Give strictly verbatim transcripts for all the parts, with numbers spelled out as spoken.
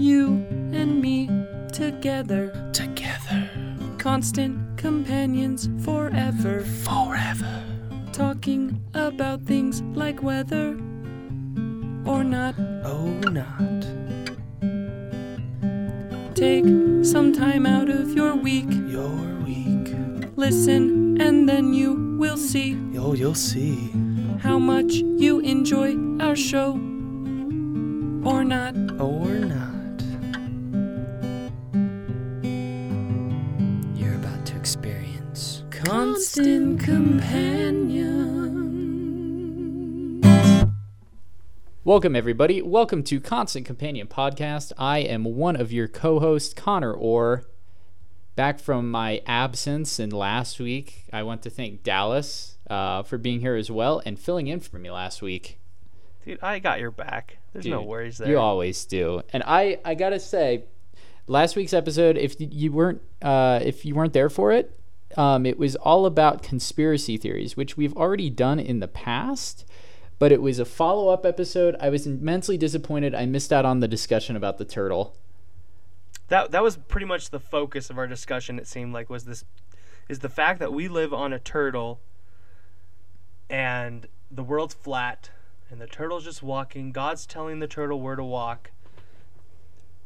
You and me together. Together. Constant companions forever. Forever. Talking about things like weather. Or not. Oh, not. Take some time out of your week. Your week. Listen, and then you will see. Oh, you'll see. How much you enjoy our show. Or not. Or not. You're about to experience Constant Companion. Welcome, everybody. Welcome to Constant Companion Podcast. I am one of your co-hosts, Connor Orr. Back from my absence, and last week, I want to thank Dallas uh, for being here as well and filling in for me last week. Dude, I got your back. There's Dude, no worries there. You always do. And I, I gotta say, last week's episode, if you weren't, uh, if you weren't there for it, um, it was all about conspiracy theories, which we've already done in the past. But it was a follow-up episode. I was immensely disappointed. I missed out on the discussion about the turtle. That that was pretty much the focus of our discussion, it seemed like, was this is the fact that we live on a turtle and the world's flat and the turtle's just walking. God's telling the turtle where to walk.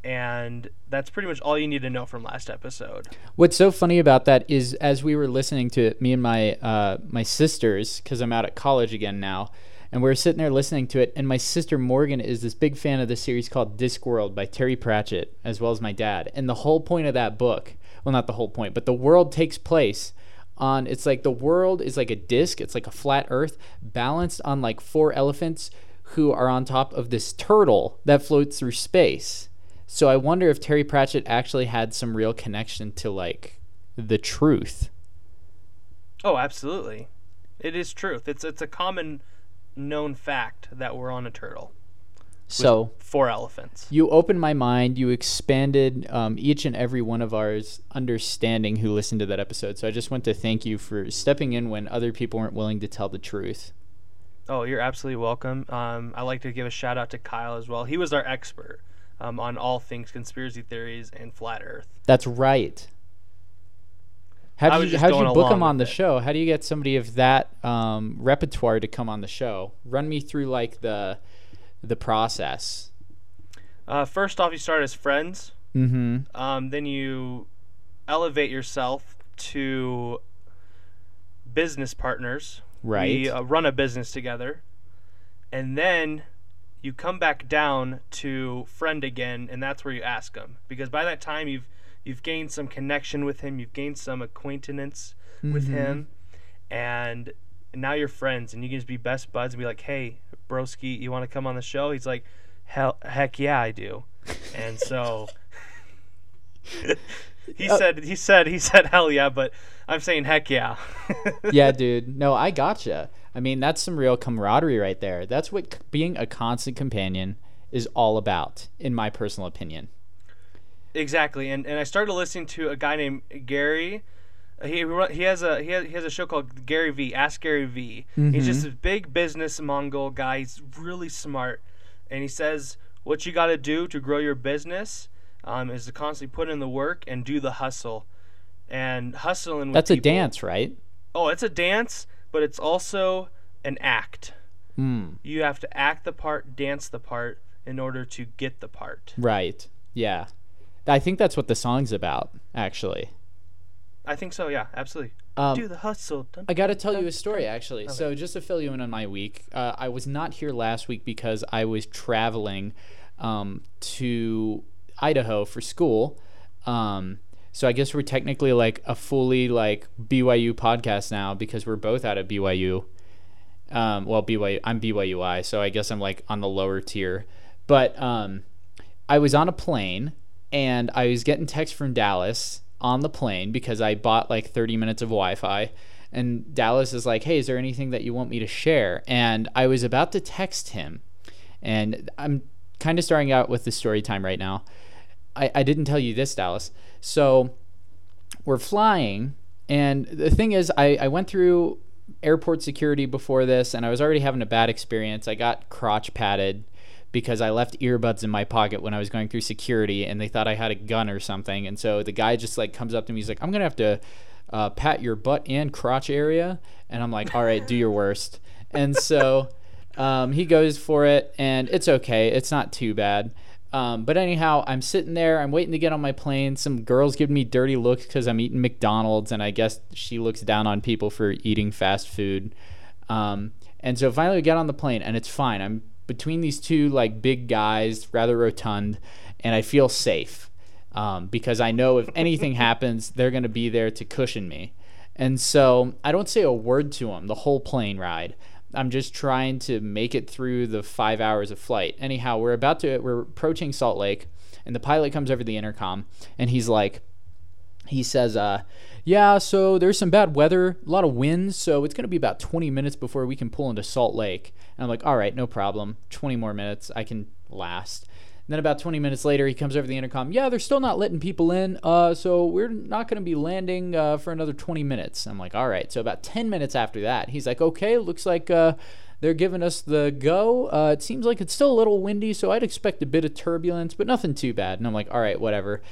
And that's pretty much all you need to know from last episode. What's so funny about that is as we were listening to it, me and my uh, my sisters, because I'm out at college again now, and we were sitting there listening to it, and my sister Morgan is this big fan of the series called Discworld by Terry Pratchett, as well as my dad. And the whole point of that book, well, not the whole point, but the world takes place on, it's like the world is like a disc, it's like a flat earth, balanced on like four elephants who are on top of this turtle that floats through space. So I wonder if Terry Pratchett actually had some real connection to like the truth. Oh, absolutely. It is truth. It's it's a common... known fact that we're on a turtle. So four elephants. You opened my mind. You expanded um, each and every one of ours understanding who listened to that episode. So I just want to thank you for stepping in when other people weren't willing to tell the truth. Oh, you're absolutely welcome. Um, I'd like to give a shout out to Kyle as well. He was our expert um, on all things conspiracy theories and flat Earth. That's right. How do you, how do you book them on the show? How do you get somebody of that um, repertoire to come on the show? Run me through like the the process. Uh, first off, you start as friends. Mm-hmm. Um, then you elevate yourself to business partners. Right. We uh, run a business together, and then you come back down to friend again, and that's where you ask them, because by that time you've You've gained some connection with him. You've gained some acquaintance mm-hmm. with him. And now you're friends. And you can just be best buds and be like, hey, broski, you want to come on the show? He's like, Hell, heck yeah, I do. And so he uh, said, he said, he said, hell yeah, but I'm saying heck yeah. Yeah, dude. No, I gotcha. I mean, that's some real camaraderie right there. That's what being a constant companion is all about, in my personal opinion. Exactly, and and I started listening to a guy named Gary. He he has a he has, he has a show called Gary V. Ask Gary V. Mm-hmm. He's just a big business Mongol guy. He's really smart, and he says what you got to do to grow your business um, is to constantly put in the work and do the hustle, and hustling. With That's people. A dance, right? Oh, it's a dance, but it's also an act. Mm. You have to act the part, dance the part, in order to get the part. Right. Yeah. I think that's what the song's about, actually. I think so, yeah, absolutely. Um, Do the hustle. Dun, I got to tell dun, you a story, actually. Okay. So just to fill you in on my week, uh, I was not here last week because I was traveling um, to Idaho for school. Um, so I guess we're technically like a fully like B Y U podcast now because we're both out of B Y U. Um, well, B Y U, I'm B Y U I, so I guess I'm like on the lower tier. But um, I was on a plane. And I was getting texts from Dallas on the plane because I bought like thirty minutes of Wi-Fi. And Dallas is like, hey, is there anything that you want me to share? And I was about to text him. And I'm kind of starting out with the story time right now. I, I didn't tell you this, Dallas. So we're flying. And the thing is, I, I went through airport security before this. And I was already having a bad experience. I got crotch padded because I left earbuds in my pocket when I was going through security, and they thought I had a gun or something. And so the guy just like comes up to me, he's like, I'm gonna have to uh, pat your butt and crotch area. And I'm like, all right, do your worst. And so um, he goes for it, and it's okay, it's not too bad. Um, but anyhow, I'm sitting there, I'm waiting to get on my plane. Some girl's giving me dirty looks because I'm eating McDonald's, and I guess she looks down on people for eating fast food. Um, and so finally we get on the plane, and it's fine. I'm between these two like big guys, rather rotund, and I feel safe um, because I know if anything happens, they're going to be there to cushion me. And so I don't say a word to them the whole plane ride. I'm just trying to make it through the five hours of flight. Anyhow, we're about to, we're approaching Salt Lake, and the pilot comes over the intercom, and he's like, he says, uh, yeah, so there's some bad weather, a lot of winds, so it's going to be about twenty minutes before we can pull into Salt Lake. And I'm like, all right, no problem. twenty more minutes, I can last. And then about twenty minutes later, he comes over the intercom. Yeah, they're still not letting people in, uh, so we're not going to be landing uh, for another twenty minutes. I'm like, all right. So about ten minutes after that, he's like, okay, looks like uh, they're giving us the go. Uh, it seems like it's still a little windy, so I'd expect a bit of turbulence, but nothing too bad. And I'm like, all right, whatever.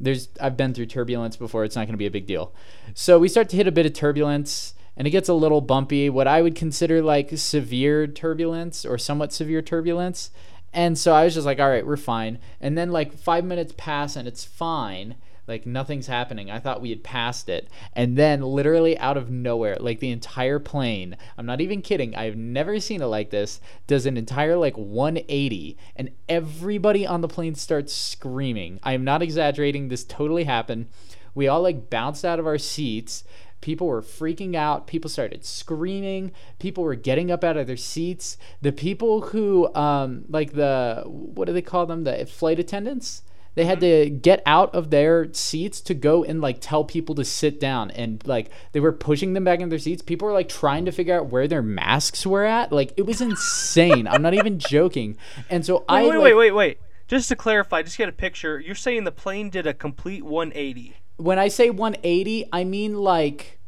There's I've been through turbulence before. It's not going to be a big deal. So we start to hit a bit of turbulence, and it gets a little bumpy, what I would consider like severe turbulence or somewhat severe turbulence. And so I was just like, all right, we're fine. And then like five minutes pass and it's fine. Like nothing's happening. I thought we had passed it. And then literally out of nowhere, like the entire plane, I'm not even kidding, I've never seen it like this, does an entire like one eighty, and everybody on the plane starts screaming. I am not exaggerating. This totally happened. We all like bounced out of our seats. People were freaking out. People started screaming. People were getting up out of their seats. The people who, um, like the, what do they call them? The flight attendants? They had to get out of their seats to go and like tell people to sit down, and like they were pushing them back in their seats. People were like trying to figure out where their masks were at. Like it was insane. I'm not even joking. And so wait, I wait, like, wait, wait, wait. Just to clarify, just get a picture. You're saying the plane did a complete one eighty. When I say one eighty, I mean like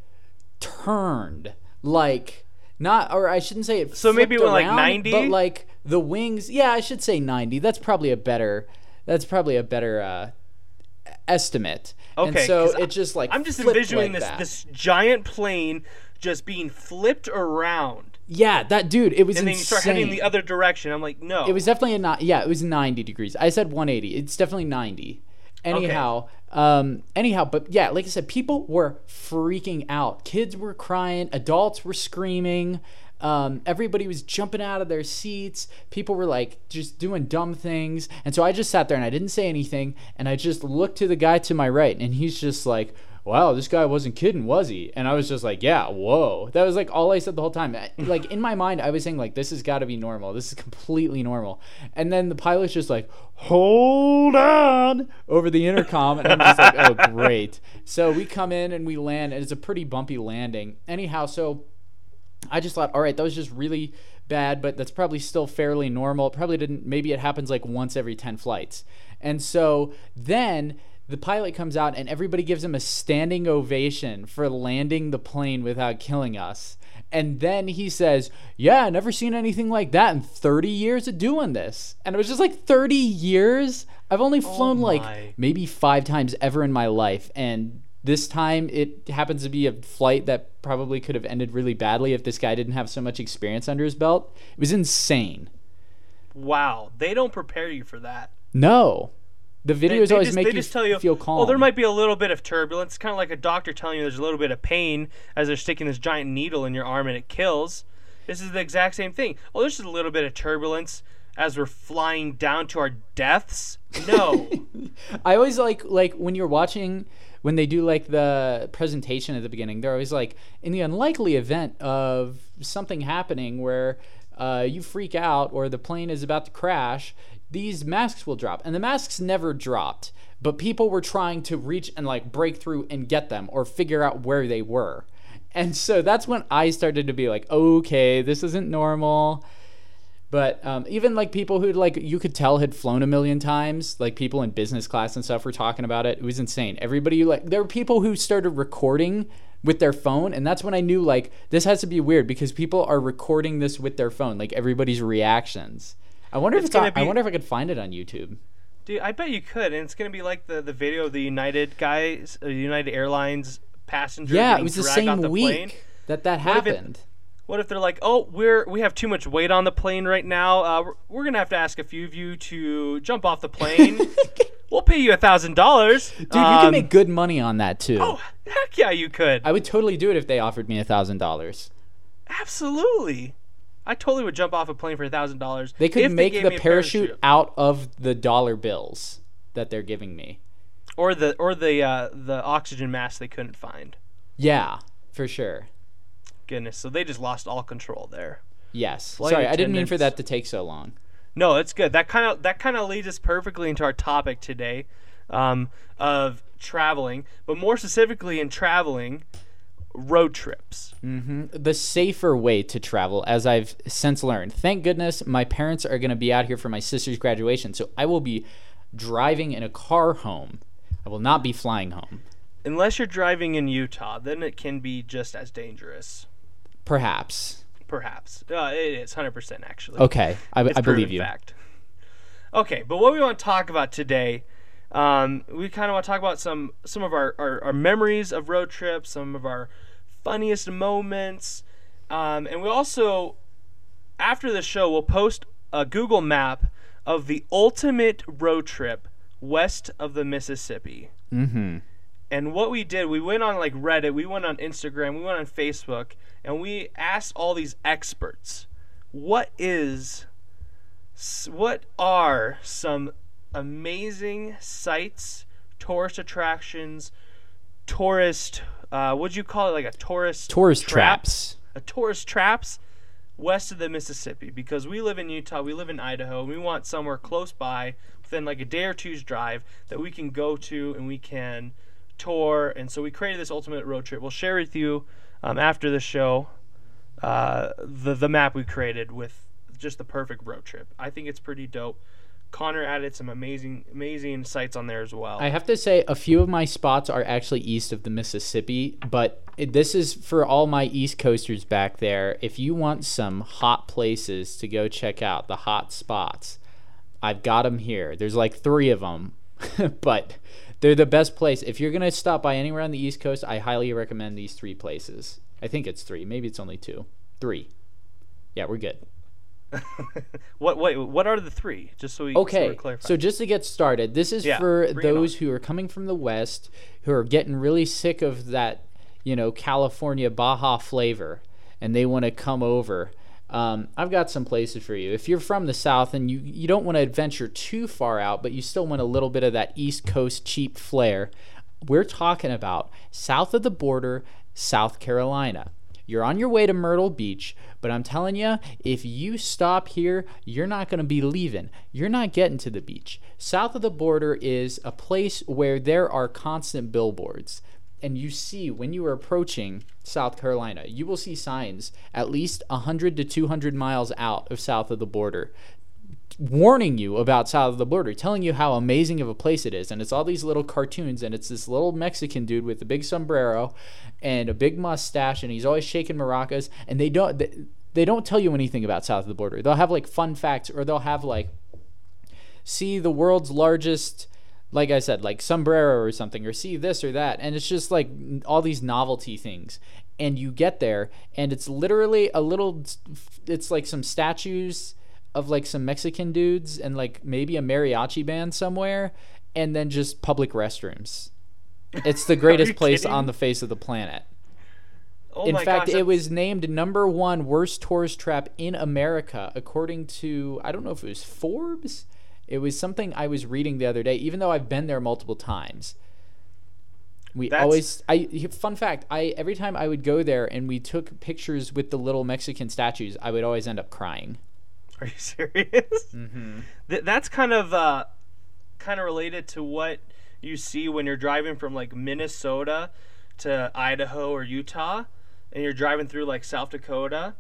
turned, like not, or I shouldn't say it. So maybe it went around, like ninety, but like the wings. Yeah, I should say ninety. That's probably a better. That's probably a better uh, estimate. Okay. And so it just like I'm just envisioning like this that. this giant plane just being flipped around. Yeah, that dude, it was and insane. And then you start heading the other direction. I'm like, no. It was definitely a yeah. It was ninety degrees. I said one eighty. It's definitely ninety. Anyhow, okay. um, anyhow, but yeah, like I said, people were freaking out. Kids were crying. Adults were screaming. Um, everybody was jumping out of their seats. People were like just doing dumb things. And so I just sat there and I didn't say anything. And I just looked to the guy to my right, and he's just like, wow, this guy wasn't kidding, was he? And I was just like, yeah, whoa. That was like all I said the whole time. Like in my mind, I was saying like, this has got to be normal. This is completely normal. And then the pilot's just like, hold on, over the intercom. And I'm just like, oh, great. So we come in and we land, and it's a pretty bumpy landing. Anyhow, so I just thought, all right, that was just really bad, but that's probably still fairly normal. It probably didn't, maybe it happens like once every ten flights. And so then the pilot comes out, and everybody gives him a standing ovation for landing the plane without killing us. And then he says, yeah, never seen anything like that in thirty years of doing this. And it was just like thirty years? I've only flown oh like maybe five times ever in my life. And this time it happens to be a flight that probably could have ended really badly if this guy didn't have so much experience under his belt. It was insane. Wow. They don't prepare you for that. No. The videos they, they always just, make they you, just tell you feel calm. Oh, there might be a little bit of turbulence. It's kind of like a doctor telling you there's a little bit of pain as they're sticking this giant needle in your arm and it kills. This is the exact same thing. Oh, there's just a little bit of turbulence as we're flying down to our deaths. No. I always like like when you're watching, when they do like the presentation at the beginning, they're always like, in the unlikely event of something happening where uh, you freak out or the plane is about to crash, these masks will drop. And the masks never dropped, but people were trying to reach and like break through and get them or figure out where they were. And so that's when I started to be like, okay, this isn't normal. But um, even like people who like you could tell had flown a million times, like people in business class and stuff were talking about it. It was insane. Everybody like there were people who started recording with their phone, and that's when I knew like this has to be weird because people are recording this with their phone, like everybody's reactions. I wonder if it's, it's on, be... I wonder if I could find it on YouTube. Dude, I bet you could, and it's gonna be like the, the video of the United guys, uh, United Airlines passenger. Yeah, it was the same the week plane. that that what happened. If it, what if they're like, oh, we're we have too much weight on the plane right now. Uh, we're, we're gonna have to ask a few of you to jump off the plane. We'll pay you a thousand dollars, dude. Um, you can make good money on that too. Oh, heck yeah, you could. I would totally do it if they offered me a thousand dollars. Absolutely. I totally would jump off a plane for a thousand dollars. They could make the parachute out of the dollar bills that they're giving me. Or the or the uh, the oxygen mask they couldn't find. Yeah, for sure. Goodness, so they just lost all control there. Yes. Flight Sorry, attendants. I didn't mean for that to take so long. No, it's good. That kind of that kind of leads us perfectly into our topic today um, of traveling, but more specifically in traveling... road trips. Mm-hmm. The safer way to travel, as I've since learned. Thank goodness my parents are going to be out here for my sister's graduation, so I will be driving in a car home. I will not be flying home. Unless you're driving in Utah, then it can be just as dangerous. Perhaps. Perhaps. Uh, it is one hundred percent actually. Okay, I, I believe you. Fact. Okay, but what we want to talk about today. Um, we kind of want to talk about some some of our, our, our memories of road trips, some of our funniest moments, um, and we also, after the show, we'll post a Google map of the ultimate road trip west of the Mississippi. Mm-hmm. And what we did, we went on like Reddit, we went on Instagram, we went on Facebook, and we asked all these experts, what is, what are some amazing sites, tourist attractions, tourist, uh, what'd you call it? Like a tourist Tourist trap, traps. A tourist traps west of the Mississippi, because we live in Utah, we live in Idaho, and we want somewhere close by within like a day or two's drive that we can go to and we can tour. And so we created this ultimate road trip. We'll share with you um, after the show uh, the, the map we created with just the perfect road trip. I think it's pretty dope. Connor added some amazing, amazing sites on there as well. I have to say a few of my spots are actually east of the Mississippi, but it, this is for all my East Coasters back there. If you want some hot places to go check out, the hot spots, I've got them here. There's like three of them, but they're the best place. If you're going to stop by anywhere on the East Coast, I highly recommend these three places. I think it's three. Maybe it's only two. Three. Yeah, we're good. what wait what are the three, just so we okay so, clarify. So just to get started, this is yeah, for those who are coming from the West, who are getting really sick of that, you know, California Baja flavor, and they want to come over. um I've got some places for you if you're from the South and you you don't want to adventure too far out, but you still want a little bit of that East Coast cheap flair. We're talking about south of the border, South Carolina. You're on your way to Myrtle Beach, but I'm telling you, if you stop here, you're not going to be leaving. You're not getting to the beach. South of the border is a place where there are constant billboards, and you see when you are approaching South Carolina, you will see signs at least one hundred to two hundred miles out of south of the border warning you about south of the border, telling you how amazing of a place it is. And it's all these little cartoons, and it's this little Mexican dude with a big sombrero and a big mustache, and he's always shaking maracas, and they don't they don't tell you anything about south of the border. They'll have like fun facts, or they'll have like, see the world's largest, like I said, like sombrero or something, or see this or that, and it's just like all these novelty things. And you get there, and it's literally a little, it's like some statues of like some Mexican dudes and like maybe a mariachi band somewhere, and then just public restrooms. It's the greatest place kidding? on the face of the planet. Oh in my fact, gosh, it was named number one worst tourist trap in America, according to, I don't know if it was Forbes. It was something I was reading the other day, even though I've been there multiple times. We That's... always I fun fact, I every time I would go there and we took pictures with the little Mexican statues, I would always end up crying. Are you serious? Mm-hmm. Th- that's kind of uh, kind of related to what you see when you're driving from like Minnesota to Idaho or Utah, and you're driving through like South Dakota.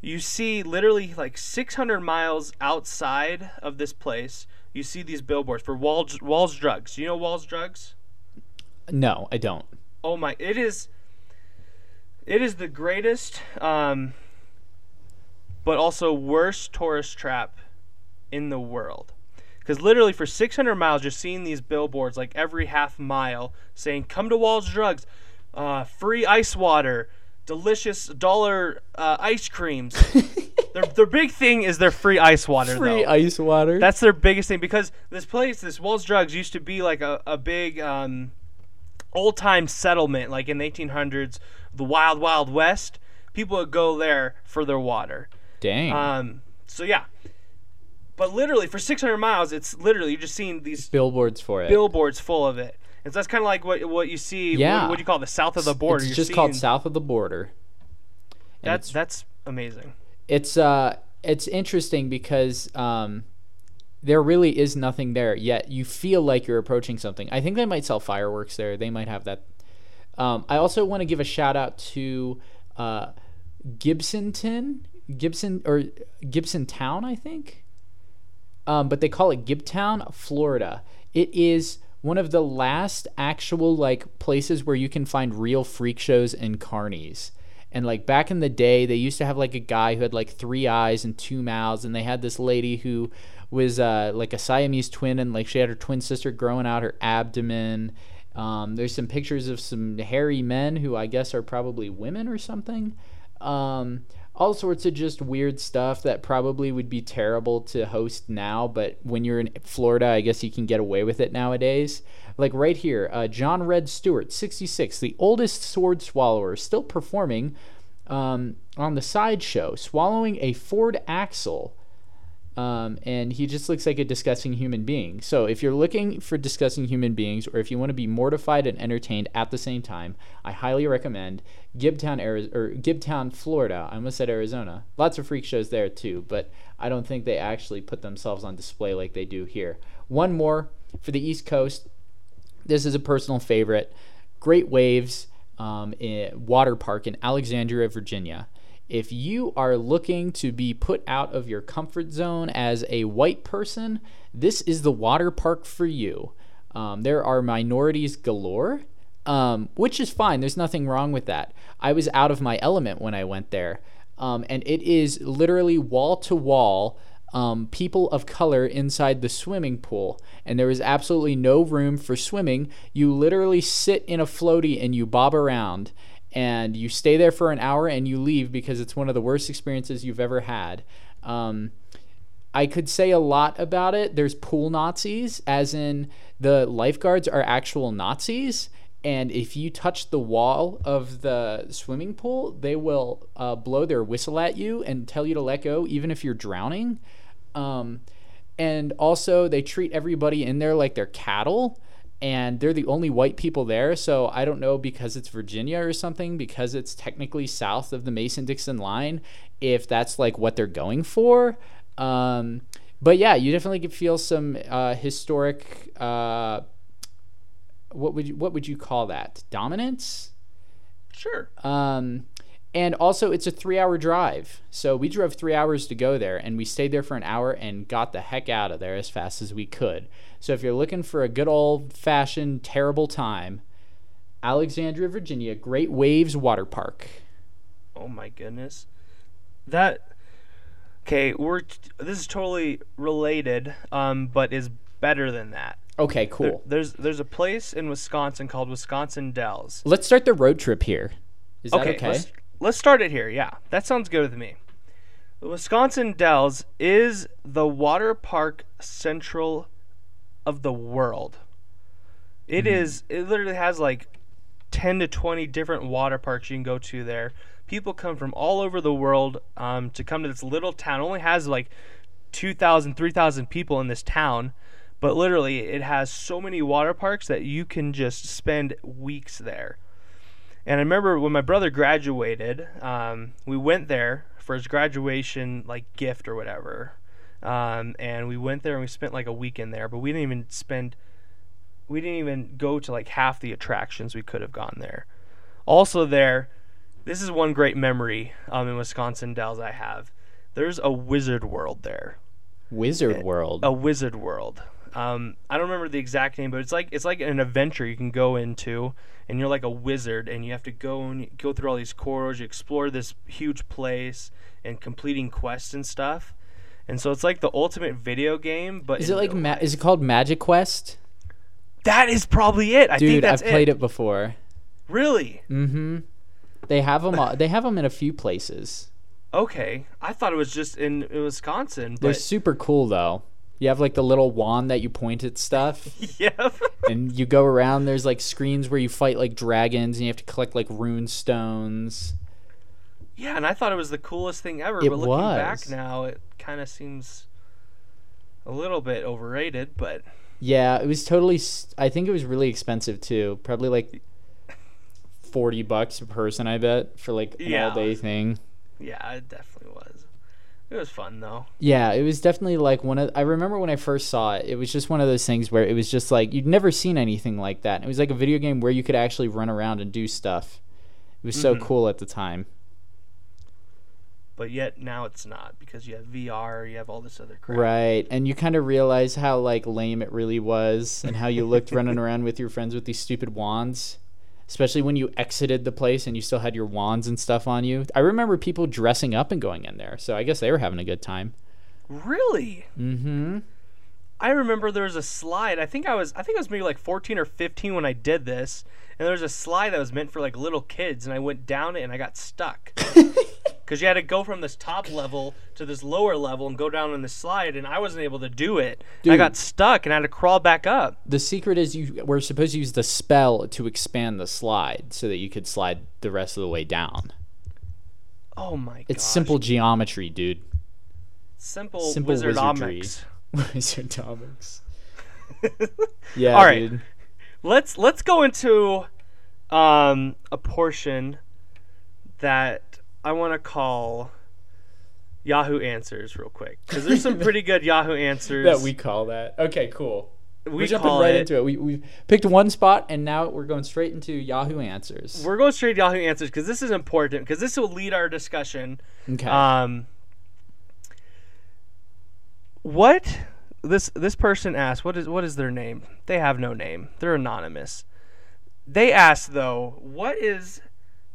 You see literally like six hundred miles outside of this place, you see these billboards for Wall Wall Drugs. Do you know Wall Drugs? No, I don't. Oh my! It is. It is the greatest. Um, but also worst tourist trap in the world. Because literally for six hundred miles, you're seeing these billboards like every half mile saying, come to Wall Drugs, uh, free ice water, delicious dollar uh, ice creams. their, their big thing is their free ice water. Free though. ice water. That's their biggest thing, because this place, this Wall Drugs, used to be like a, a big um, old-time settlement. Like in the eighteen hundreds, the wild, wild west, people would go there for their water. Dang. Um, so, yeah. But literally, for six hundred miles, it's literally, you're just seeing these billboards for it. Billboards full of it. And so that's kind of like what what you see, yeah. what, what do you call the South of the Border? It's you're just seeing, called South of the Border. That's, that's amazing. It's uh, it's interesting because um, there really is nothing there, yet you feel like you're approaching something. I think they might sell fireworks there. They might have that. Um, I also want to give a shout-out to uh, Gibsonton, Gibson, or Gibsontown, I think. Um, but they call it Gibtown, Florida. It is one of the last actual like places where you can find real freak shows and carnies. And like back in the day, they used to have like a guy who had like three eyes and two mouths, and they had this lady who was uh, like a Siamese twin, and like she had her twin sister growing out her abdomen. Um, there's some pictures of some hairy men who I guess are probably women or something. Um, all sorts of just weird stuff that probably would be terrible to host now, but when you're in Florida, I guess you can get away with it nowadays. Like right here, uh, John Red Stewart, sixty-six, the oldest sword swallower, still performing um, on the sideshow, swallowing a Ford Axle, um, and he just looks like a disgusting human being. So if you're looking for disgusting human beings, or if you want to be mortified and entertained at the same time, I highly recommend Gibtown, Ari- or Gibtown, Florida. I almost said Arizona. Lots of freak shows there too, but I don't think they actually put themselves on display like they do here. One more for the East Coast. This is a personal favorite. Great Waves um, Water Park in Alexandria, Virginia. If you are looking to be put out of your comfort zone as a white person, this is the water park for you. Um, there are minorities galore. Um, which is fine. There's nothing wrong with that. I was out of my element when I went there. Um, and it is literally wall to wall um, people of color inside the swimming pool. And there is absolutely no room for swimming. You literally sit in a floaty and you bob around. And you stay there for an hour and you leave because it's one of the worst experiences you've ever had. Um, I could say a lot about it. There's pool Nazis, as in the lifeguards are actual Nazis. And if you touch the wall of the swimming pool, they will uh, blow their whistle at you and tell you to let go, even if you're drowning. Um, and also, they treat everybody in there like they're cattle, and they're the only white people there. So I don't know, because it's Virginia or something, because it's technically south of the Mason-Dixon line, if that's like what they're going for. Um, but yeah, you definitely could feel some uh, historic... Uh, What would you, what would you call that? Dominance? Sure. Um, and also, it's a three-hour drive. So we drove three hours to go there, and we stayed there for an hour and got the heck out of there as fast as we could. So if you're looking for a good old-fashioned terrible time, Alexandria, Virginia, Great Waves Water Park. Oh, my goodness. That – okay, we're t- this is totally related, um, but is better than that. Okay, cool. There, there's there's a place in Wisconsin called Wisconsin Dells. Let's start the road trip here. Is okay, that okay? Let's, let's start it here, yeah. That sounds good with me. The Wisconsin Dells is the water park central of the world. It mm-hmm. is. It literally has like ten to twenty different water parks you can go to there. People come from all over the world um, to come to this little town. It only has like two thousand, three thousand people in this town. But literally, it has so many water parks that you can just spend weeks there. And I remember when my brother graduated, um, we went there for his graduation, like, gift or whatever. Um, and we went there and we spent, like, a weekend there. But we didn't even spend – we didn't even go to, like, half the attractions we could have gone there. Also there, this is one great memory um, in Wisconsin Dells I have. There's a Wizard World there. Wizard World? A, a Wizard World. Um, I don't remember the exact name, but it's like it's like an adventure you can go into, and you're like a wizard, and you have to go and go through all these corridors, you explore this huge place, and completing quests and stuff. And so it's like the ultimate video game. But is it like ma- is it called Magic Quest? That is probably it. I Dude, think that's I've played it. it before. Really? Mm-hmm. They have them. All, they have them in a few places. Okay, I thought it was just in Wisconsin. But... They're super cool though. You have like the little wand that you point at stuff. Yep. And you go around. There's like screens where you fight like dragons, and you have to collect like rune stones. Yeah, and I thought it was the coolest thing ever. It but looking was. back now, it kind of seems a little bit overrated. But yeah, it was totally. St- I think it was really expensive too. Probably like forty bucks a person. I bet for like an yeah. all day thing. Yeah, it definitely was. It was fun though. Yeah, it was definitely like one of. I remember when I first saw it. It was just one of those things where it was just like you'd never seen anything like that. It was like a video game where you could actually run around and do stuff. It was mm-hmm. so cool at the time. But yet now it's not, because you have V R, you have all this other crap. Right, and you kind of realize how like lame it really was and how you looked running around with your friends with these stupid wands, especially when you exited the place and you still had your wands and stuff on you. I remember people dressing up and going in there, so I guess they were having a good time. Really? Mm-hmm. I remember there was a slide. I think I was I think I was maybe like fourteen or fifteen when I did this, and there was a slide that was meant for like little kids, and I went down it and I got stuck. Because you had to go from this top level to this lower level and go down on the slide, and I wasn't able to do it. Dude, I got stuck, and I had to crawl back up. The secret is you were supposed to use the spell to expand the slide so that you could slide the rest of the way down. Oh, my god! It's simple geometry, dude. Simple, simple wizardomics. Wizardomics. Yeah, all right. Dude. Let's, let's go into um, a portion that... I want to call Yahoo Answers real quick, because there's some pretty good Yahoo Answers. That we call that. Okay, cool. We we're jumping right it, into it. We we picked one spot, and now we're going straight into Yahoo Answers. We're going straight to Yahoo Answers, because this is important, because this will lead our discussion. Okay. Um, what this this person asked, what is what is their name? They have no name. They're anonymous. They asked, though, what is...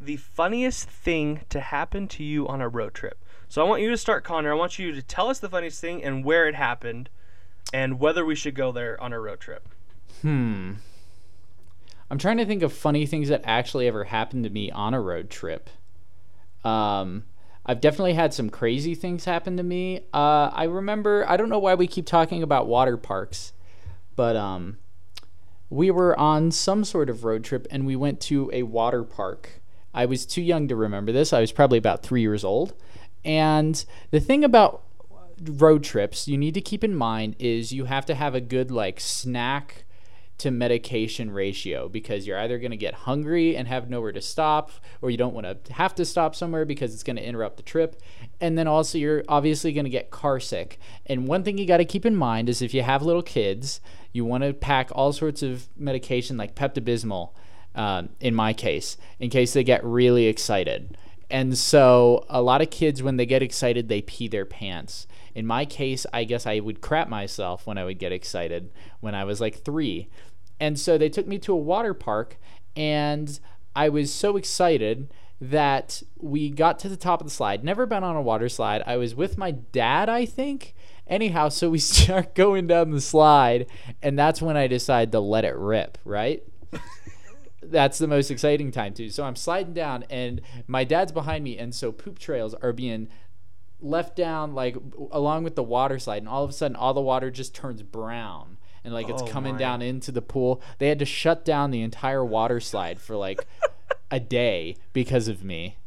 the funniest thing to happen to you on a road trip? So I want you to start, Connor. I want you to tell us the funniest thing and where it happened and whether we should go there on a road trip. Hmm. I'm trying to think of funny things that actually ever happened to me on a road trip. Um, I've definitely had some crazy things happen to me. Uh, I remember, I don't know why we keep talking about water parks, but um, we were on some sort of road trip and we went to a water park. I was too young to remember this. I was probably about three years old. And the thing about road trips you need to keep in mind is you have to have a good like snack to medication ratio, because you're either going to get hungry and have nowhere to stop, or you don't want to have to stop somewhere because it's going to interrupt the trip. And then also you're obviously going to get car sick. And one thing you got to keep in mind is if you have little kids, you want to pack all sorts of medication like Pepto-Bismol. Um, in my case, in case they get really excited. And so a lot of kids, when they get excited, they pee their pants. In my case, I guess I would crap myself when I would get excited when I was like three. And so they took me to a water park, and I was so excited that we got to the top of the slide. Never been on a water slide. I was with my dad, I think. Anyhow, so we start going down the slide, and that's when I decide to let it rip, right? That's the most exciting time too. So I'm sliding down and my dad's behind me, and so poop trails are being left down like along with the water slide, and all of a sudden all the water just turns brown and like it's oh coming my. down into the pool. They had to shut down the entire water slide for like a day because of me.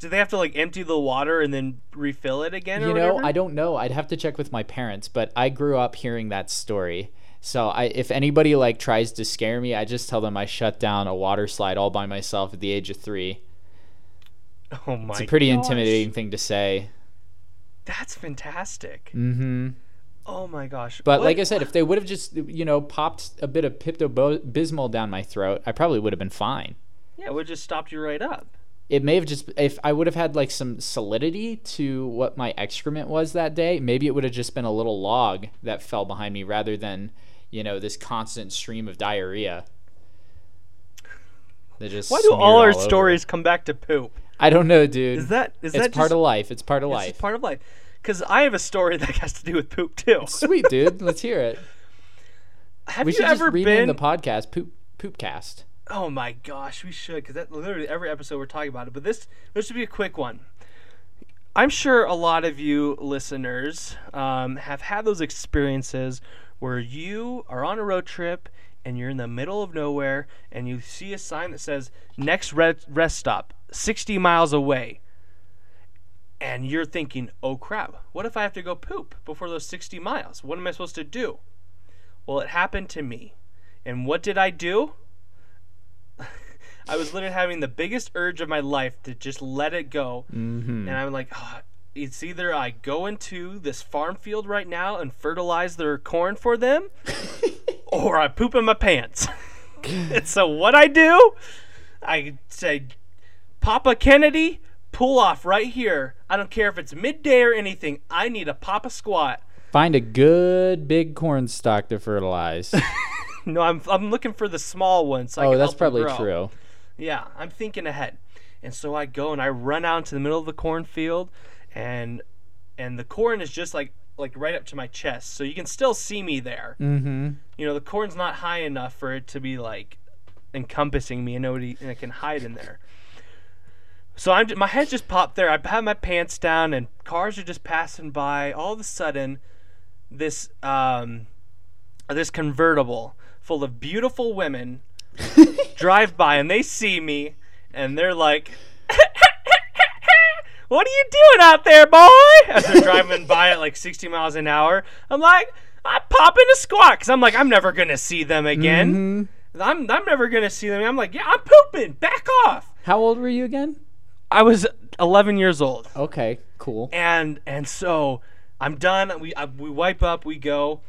Did they have to like empty the water and then refill it again? You or know, whatever? I don't know. I'd have to check with my parents, but I grew up hearing that story. So I, if anybody like tries to scare me, I just tell them I shut down a water slide all by myself at the age of three. Oh my! It's a pretty gosh. intimidating thing to say. That's fantastic. Mm-hmm. Oh my gosh! But what? like I said, if they would have just you know popped a bit of Pepto-Bismol down my throat, I probably would have been fine. Yeah, it would have just stopped you right up. It may have just if I would have had like some solidity to what my excrement was that day. Maybe it would have just been a little log that fell behind me rather than. You know, this constant stream of diarrhea. They just Why do all our all stories come back to poop? I don't know, dude. Is that is it's that part just, of life? It's part of it's life. It's part of life. because I have a story that has to do with poop too. Sweet, dude. Let's hear it. Have we you should ever just rename been... the podcast Poop Poopcast. Oh my gosh, we should, because that literally every episode we're talking about it. But this this should be a quick one. I'm sure a lot of you listeners um, have had those experiences where you are on a road trip and you're in the middle of nowhere and you see a sign that says next rest stop sixty miles away, and you're thinking, oh crap, what if I have to go poop before those sixty miles? What am I supposed to do? Well, it happened to me. And what did I do? I was literally having the biggest urge of my life to just let it go. Mm-hmm. And I'm like, oh, it's either I go into this farm field right now and fertilize their corn for them, or I poop in my pants. And so what I do, I say, Papa Kennedy, pull off right here. I don't care if it's midday or anything. I need a Papa squat. Find a good big corn stalk to fertilize. No, I'm I'm looking for the small ones. So oh, I can that's help probably grow. True. Yeah, I'm thinking ahead. And so I go and I run out into the middle of the cornfield, and and the corn is just like like right up to my chest. So you can still see me there. Mm-hmm. You know, the corn's not high enough for it to be like encompassing me and nobody and I can hide in there. So I'm my head just popped there. I have my pants down and cars are just passing by. All of a sudden, this um this convertible full of beautiful women drive by, and they see me and they're like, what are you doing out there, boy? As they're driving by at like sixty miles an hour, I'm like, I'm popping a squat because I'm like, I'm never gonna see them again. Mm-hmm. I'm I'm never gonna see them. I'm like, yeah, I'm pooping. Back off. How old were you again? I was eleven years old. Okay, cool. And and so I'm done. We I, we wipe up. We go.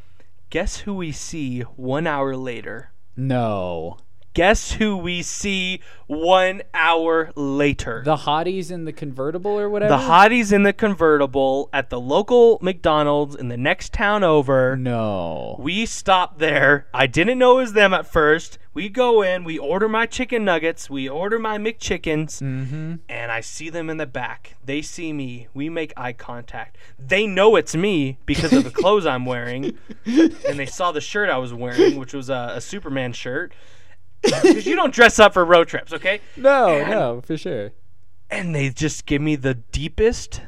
Guess who we see one hour later? No. Guess who we see one hour later? The hotties in the convertible or whatever? The hotties in the convertible at the local McDonald's in the next town over. No. We stopped there. I didn't know it was them at first. We go in. We order my chicken nuggets. We order my McChickens. Mm-hmm. And I see them in the back. They see me. We make eye contact. They know it's me because of the clothes I'm wearing. And they saw the shirt I was wearing, which was a, a Superman shirt. Because you don't dress up for road trips, okay? No, and, no, for sure. And they just give me the deepest,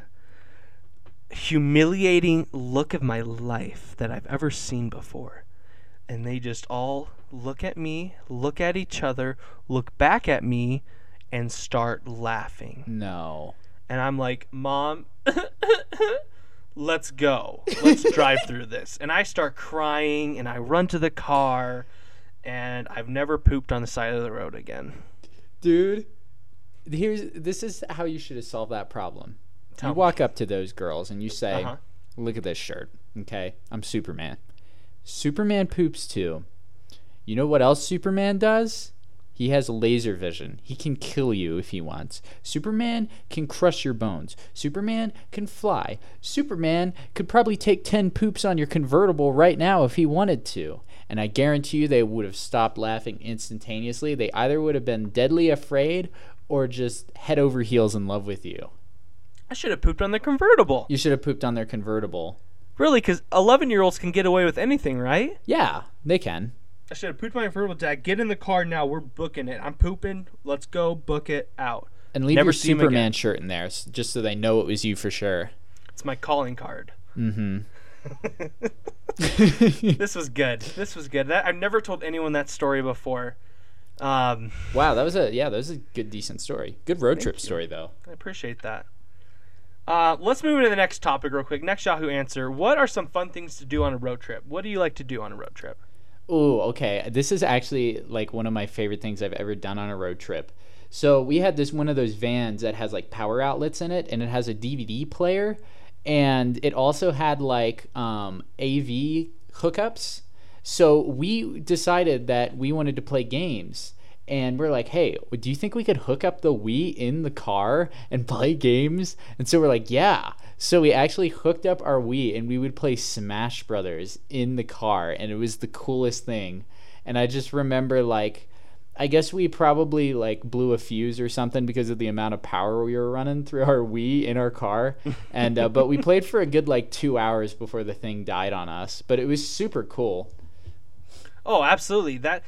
humiliating look of my life that I've ever seen before. And they just all look at me, look at each other, look back at me, and start laughing. No. And I'm like, Mom, let's go. Let's drive through this. And I start crying, and I run to the car. And I've never pooped on the side of the road again. Dude, here's this is how you should have solved that problem. Tell you me. Walk up to those girls and you say, uh-huh. Look at this shirt, okay? I'm Superman. Superman poops too. You know what else Superman does? He has laser vision. He can kill you if he wants. Superman can crush your bones. Superman can fly. Superman could probably take ten poops on your convertible right now if he wanted to. And I guarantee you they would have stopped laughing instantaneously. They either would have been deadly afraid or just head over heels in love with you. I should have pooped on their convertible. You should have pooped on their convertible. Really? Because eleven-year-olds can get away with anything, right? Yeah, they can. I should have pooped on my convertible. Dad, get in the car now. We're booking it. I'm pooping. Let's go book it out. And leave Never your Superman shirt in there just so they know it was you for sure. It's my calling card. Mm-hmm. This was good. This was good. That, I've never told anyone that story before. Um, wow, that was a yeah, that was a good, decent story. Good road trip you. story though. I appreciate that. Uh, let's move into the next topic real quick. Next Yahoo answer. What are some fun things to do on a road trip? What do you like to do on a road trip? Ooh, okay. This is actually like one of my favorite things I've ever done on a road trip. So we had this one of those vans that has like power outlets in it, and it has a D V D player. And it also had like um, A V hookups. So we decided that we wanted to play games. And we're like, hey, do you think we could hook up the Wii in the car and play games? And so we're like, yeah. So we actually hooked up our Wii and we would play Smash Brothers in the car. And it was the coolest thing. And I just remember like I guess we probably like blew a fuse or something because of the amount of power we were running through our Wii in our car. And uh, but we played for a good like two hours before the thing died on us. But it was super cool. Oh, absolutely. That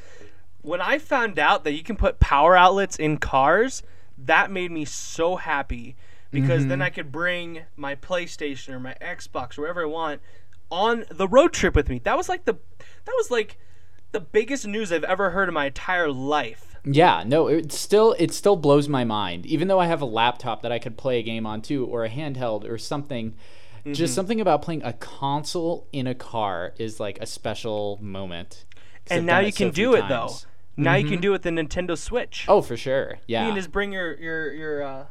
when I found out that you can put power outlets in cars, that made me so happy because mm-hmm. then I could bring my PlayStation or my Xbox or whatever I want on the road trip with me. That was like the that was like the biggest news I've ever heard in my entire life. Yeah, no, it still it still blows my mind. Even though I have a laptop that I could play a game on too, or a handheld or something, mm-hmm. just something about playing a console in a car is like a special moment. And now you can do it though. Now mm-hmm. you can do it with the Nintendo Switch. Oh, for sure. Yeah. You can just bring your your your uh,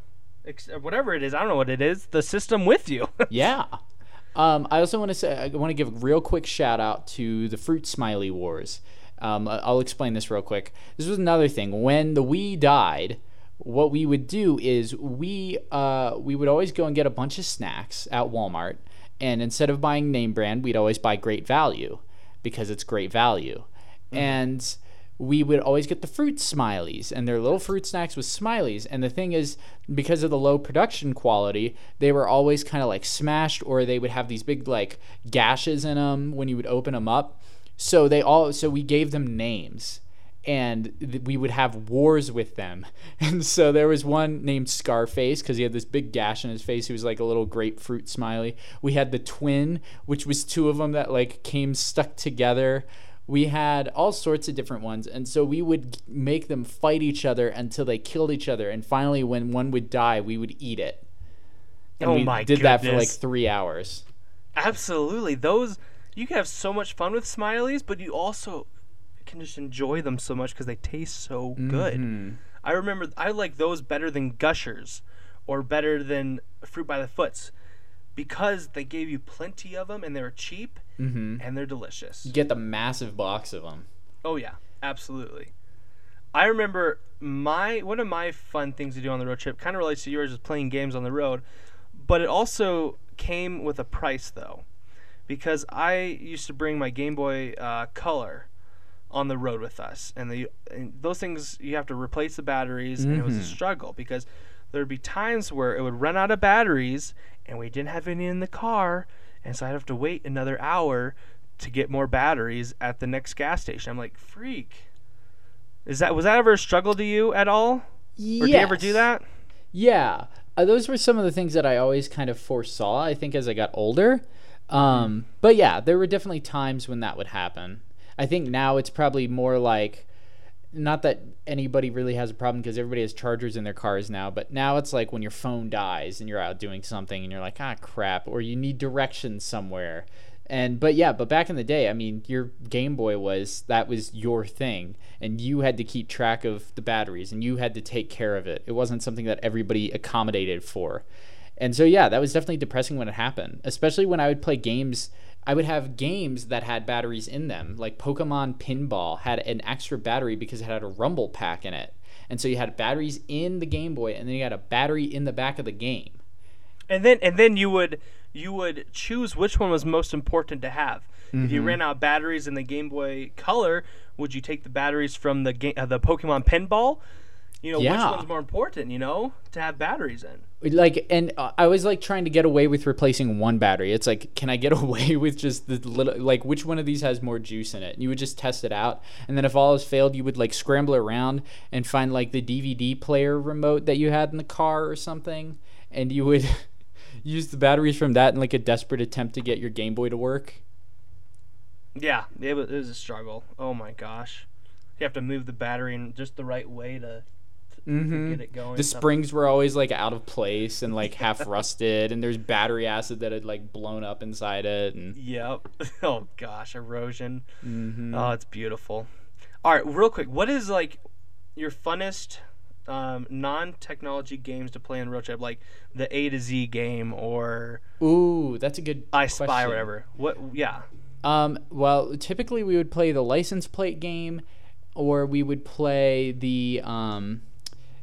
ex- whatever it is. I don't know what it is. The system with you. Yeah. Um, I also want to say I want to give a real quick shout out to the Fruit Smiley Wars. Um, I'll explain this real quick. This was another thing. When the Wii died, what we would do is we uh, we would always go and get a bunch of snacks at Walmart, and instead of buying name brand, we'd always buy Great Value because it's great value, mm-hmm. and we would always get the Fruit Smileys, and their little fruit snacks with Smileys. And the thing is, because of the low production quality, they were always kind of like smashed, or they would have these big like gashes in them when you would open them up. So they all, so we gave them names, and th- we would have wars with them. And so there was one named Scarface because he had this big gash in his face. He was like a little grapefruit smiley. We had the twin, which was two of them that like came stuck together. We had all sorts of different ones, and so we would make them fight each other until they killed each other, and finally when one would die, we would eat it. And oh we my did goodness. That for like three hours. Absolutely. Those, you can have so much fun with Smileys, but you also can just enjoy them so much because they taste so mm-hmm. good. I remember I like those better than Gushers or better than Fruit by the Foots because they gave you plenty of them and they were cheap. Mm-hmm. And they're delicious. You get the massive box of them. Oh yeah, absolutely. I remember my one of my fun things to do on the road trip kind of relates to yours, is playing games on the road, but it also came with a price though, because I used to bring my Game Boy uh, Color on the road with us, and, the, and those things you have to replace the batteries, mm-hmm. and it was a struggle because there'd be times where it would run out of batteries, and we didn't have any in the car. And so I'd have to wait another hour to get more batteries at the next gas station. I'm like, freak. Is that was that ever a struggle to you at all? Yes. Or did you ever do that? Yeah. Uh, those were some of the things that I always kind of foresaw, I think, as I got older. Um, but yeah, there were definitely times when that would happen. I think now it's probably more like, not that anybody really has a problem because everybody has chargers in their cars now, but now it's like when your phone dies and you're out doing something and you're like, ah, crap, or you need directions somewhere. And but yeah, but back in the day, I mean, your Game Boy was, that was your thing, and you had to keep track of the batteries and you had to take care of it. It wasn't something that everybody accommodated for. And so yeah, that was definitely depressing when it happened, especially when I would play games. I would have games that had batteries in them, like Pokemon Pinball had an extra battery because it had a rumble pack in it. And so you had batteries in the Game Boy, and then you had a battery in the back of the game. And then and then you would you would choose which one was most important to have. Mm-hmm. If you ran out of batteries in the Game Boy Color, would you take the batteries from the ga- uh, the Pokemon Pinball? You know, yeah. Which one's more important, you know, to have batteries in? Like, and uh, I was like trying to get away with replacing one battery. It's like, can I get away with just the little, like, which one of these has more juice in it? And you would just test it out. And then if all else failed, you would like scramble around and find like the D V D player remote that you had in the car or something. And you would use the batteries from that in like a desperate attempt to get your Game Boy to work. Yeah, it was, it was a struggle. Oh my gosh. You have to move the battery in just the right way to. Mm-hmm. Get it going. The springs were always like out of place and like half rusted, and there's battery acid that had like blown up inside it. And yep. Oh gosh, erosion. Mm-hmm. Oh, it's beautiful. All right, real quick, what is like your funnest um, non-technology games to play on road trip, like the A to Z game or? Ooh, that's a good. I Spy question. Or whatever. What? Yeah. Um. Well, typically we would play the license plate game, or we would play the um.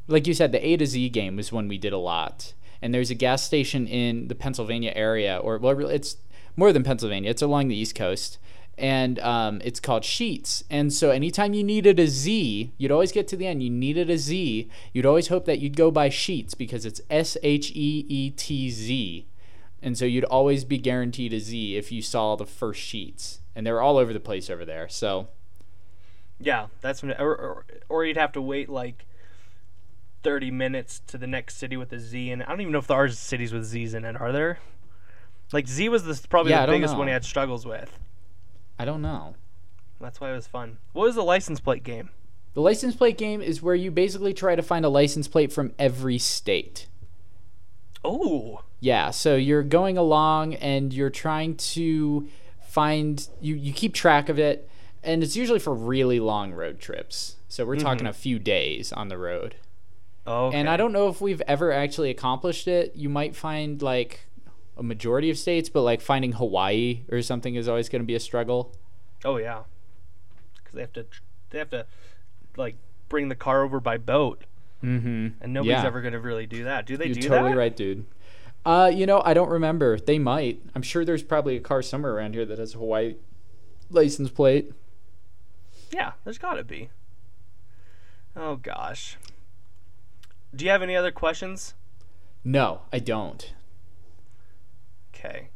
Like you said, the A to Z game was one we did a lot. And there's a gas station in the Pennsylvania area, or well, it's more than Pennsylvania. It's along the East Coast. and um, it's called Sheets. And so anytime you needed a Z, you'd always get to the end. You needed a Z. You'd always hope that you'd go by Sheets because it's S H E E T Z. And so you'd always be guaranteed a Z if you saw the first Sheets. And they were all over the place over there. So, yeah, that's when, or, or, or you'd have to wait like thirty minutes to the next city with a Z in it. I don't even know if there are cities with Z's in it. Are there? Like Z was the, probably yeah, the biggest know. one he had struggles with. I don't know. That's why it was fun. What was the license plate game? The license plate game is where you basically try to find a license plate from every state. Oh. Yeah, so you're going along and you're trying to find, you, you keep track of it, and it's usually for really long road trips. So we're mm-hmm. talking a few days on the road. Okay. And I don't know if we've ever actually accomplished it. You might find like a majority of states, but like finding Hawaii or something is always going to be a struggle. Oh yeah, because they have to they have to like bring the car over by boat. Mm-hmm. And nobody's yeah. ever going to really do that. Do they You're do totally that? You're totally right, dude. Uh, you know, I don't remember. They might. I'm sure there's probably a car somewhere around here that has a Hawaii license plate. Yeah, there's got to be. Oh gosh. Do you have any other questions? No, I don't. Okay.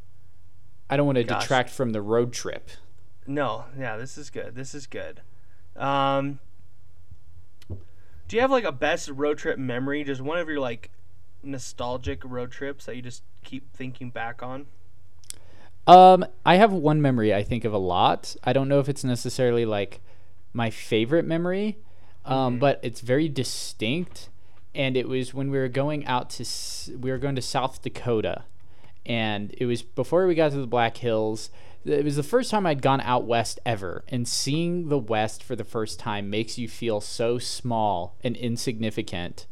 I don't want to Gosh. detract from the road trip. No, yeah, this is good. This is good. Um, do you have like a best road trip memory? Just one of your like nostalgic road trips that you just keep thinking back on? Um, I have one memory I think of a lot. I don't know if it's necessarily like my favorite memory, um, mm-hmm. but it's very distinct. And it was when we were going out to, we were going to South Dakota. And it was before we got to the Black Hills. It was the first time I'd gone out west ever. And seeing the West for the first time makes you feel so small and insignificant.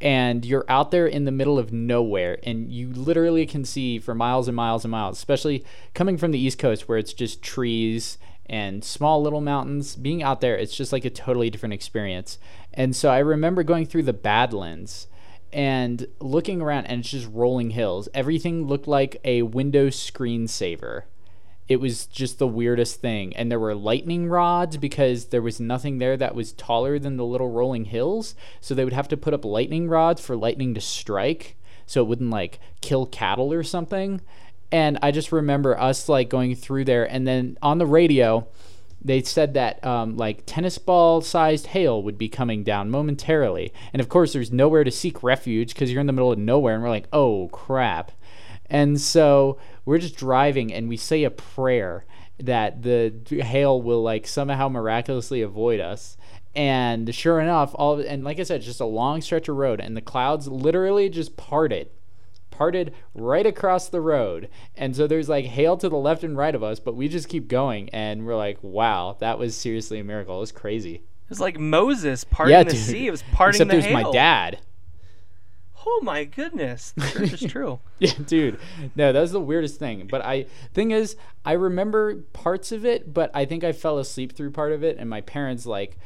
And you're out there in the middle of nowhere. And you literally can see for miles and miles and miles, especially coming from the East Coast where it's just trees and small little mountains. Being out there, it's just like a totally different experience. And so I remember going through the Badlands and looking around, and it's just rolling hills. Everything looked like a Windows screensaver. It was just the weirdest thing. And there were lightning rods because there was nothing there that was taller than the little rolling hills. So they would have to put up lightning rods for lightning to strike so it wouldn't like kill cattle or something. And I just remember us like going through there, and then on the radio, they said that um, like tennis ball sized hail would be coming down momentarily. And of course, there's nowhere to seek refuge because you're in the middle of nowhere, and we're like, oh crap. And so we're just driving, and we say a prayer that the hail will like somehow miraculously avoid us. And sure enough, all and like I said, just a long stretch of road, and the clouds literally just parted. parted right across the road. And so there's like hail to the left and right of us, but we just keep going, and we're like, wow, that was seriously a miracle. It was crazy. It was like Moses parting yeah, the dude. sea. It was parting Except the hail. Except it was my dad. Oh my goodness. This is true. Yeah, dude. No, that was the weirdest thing. But I thing is, I remember parts of it, but I think I fell asleep through part of it, and my parents like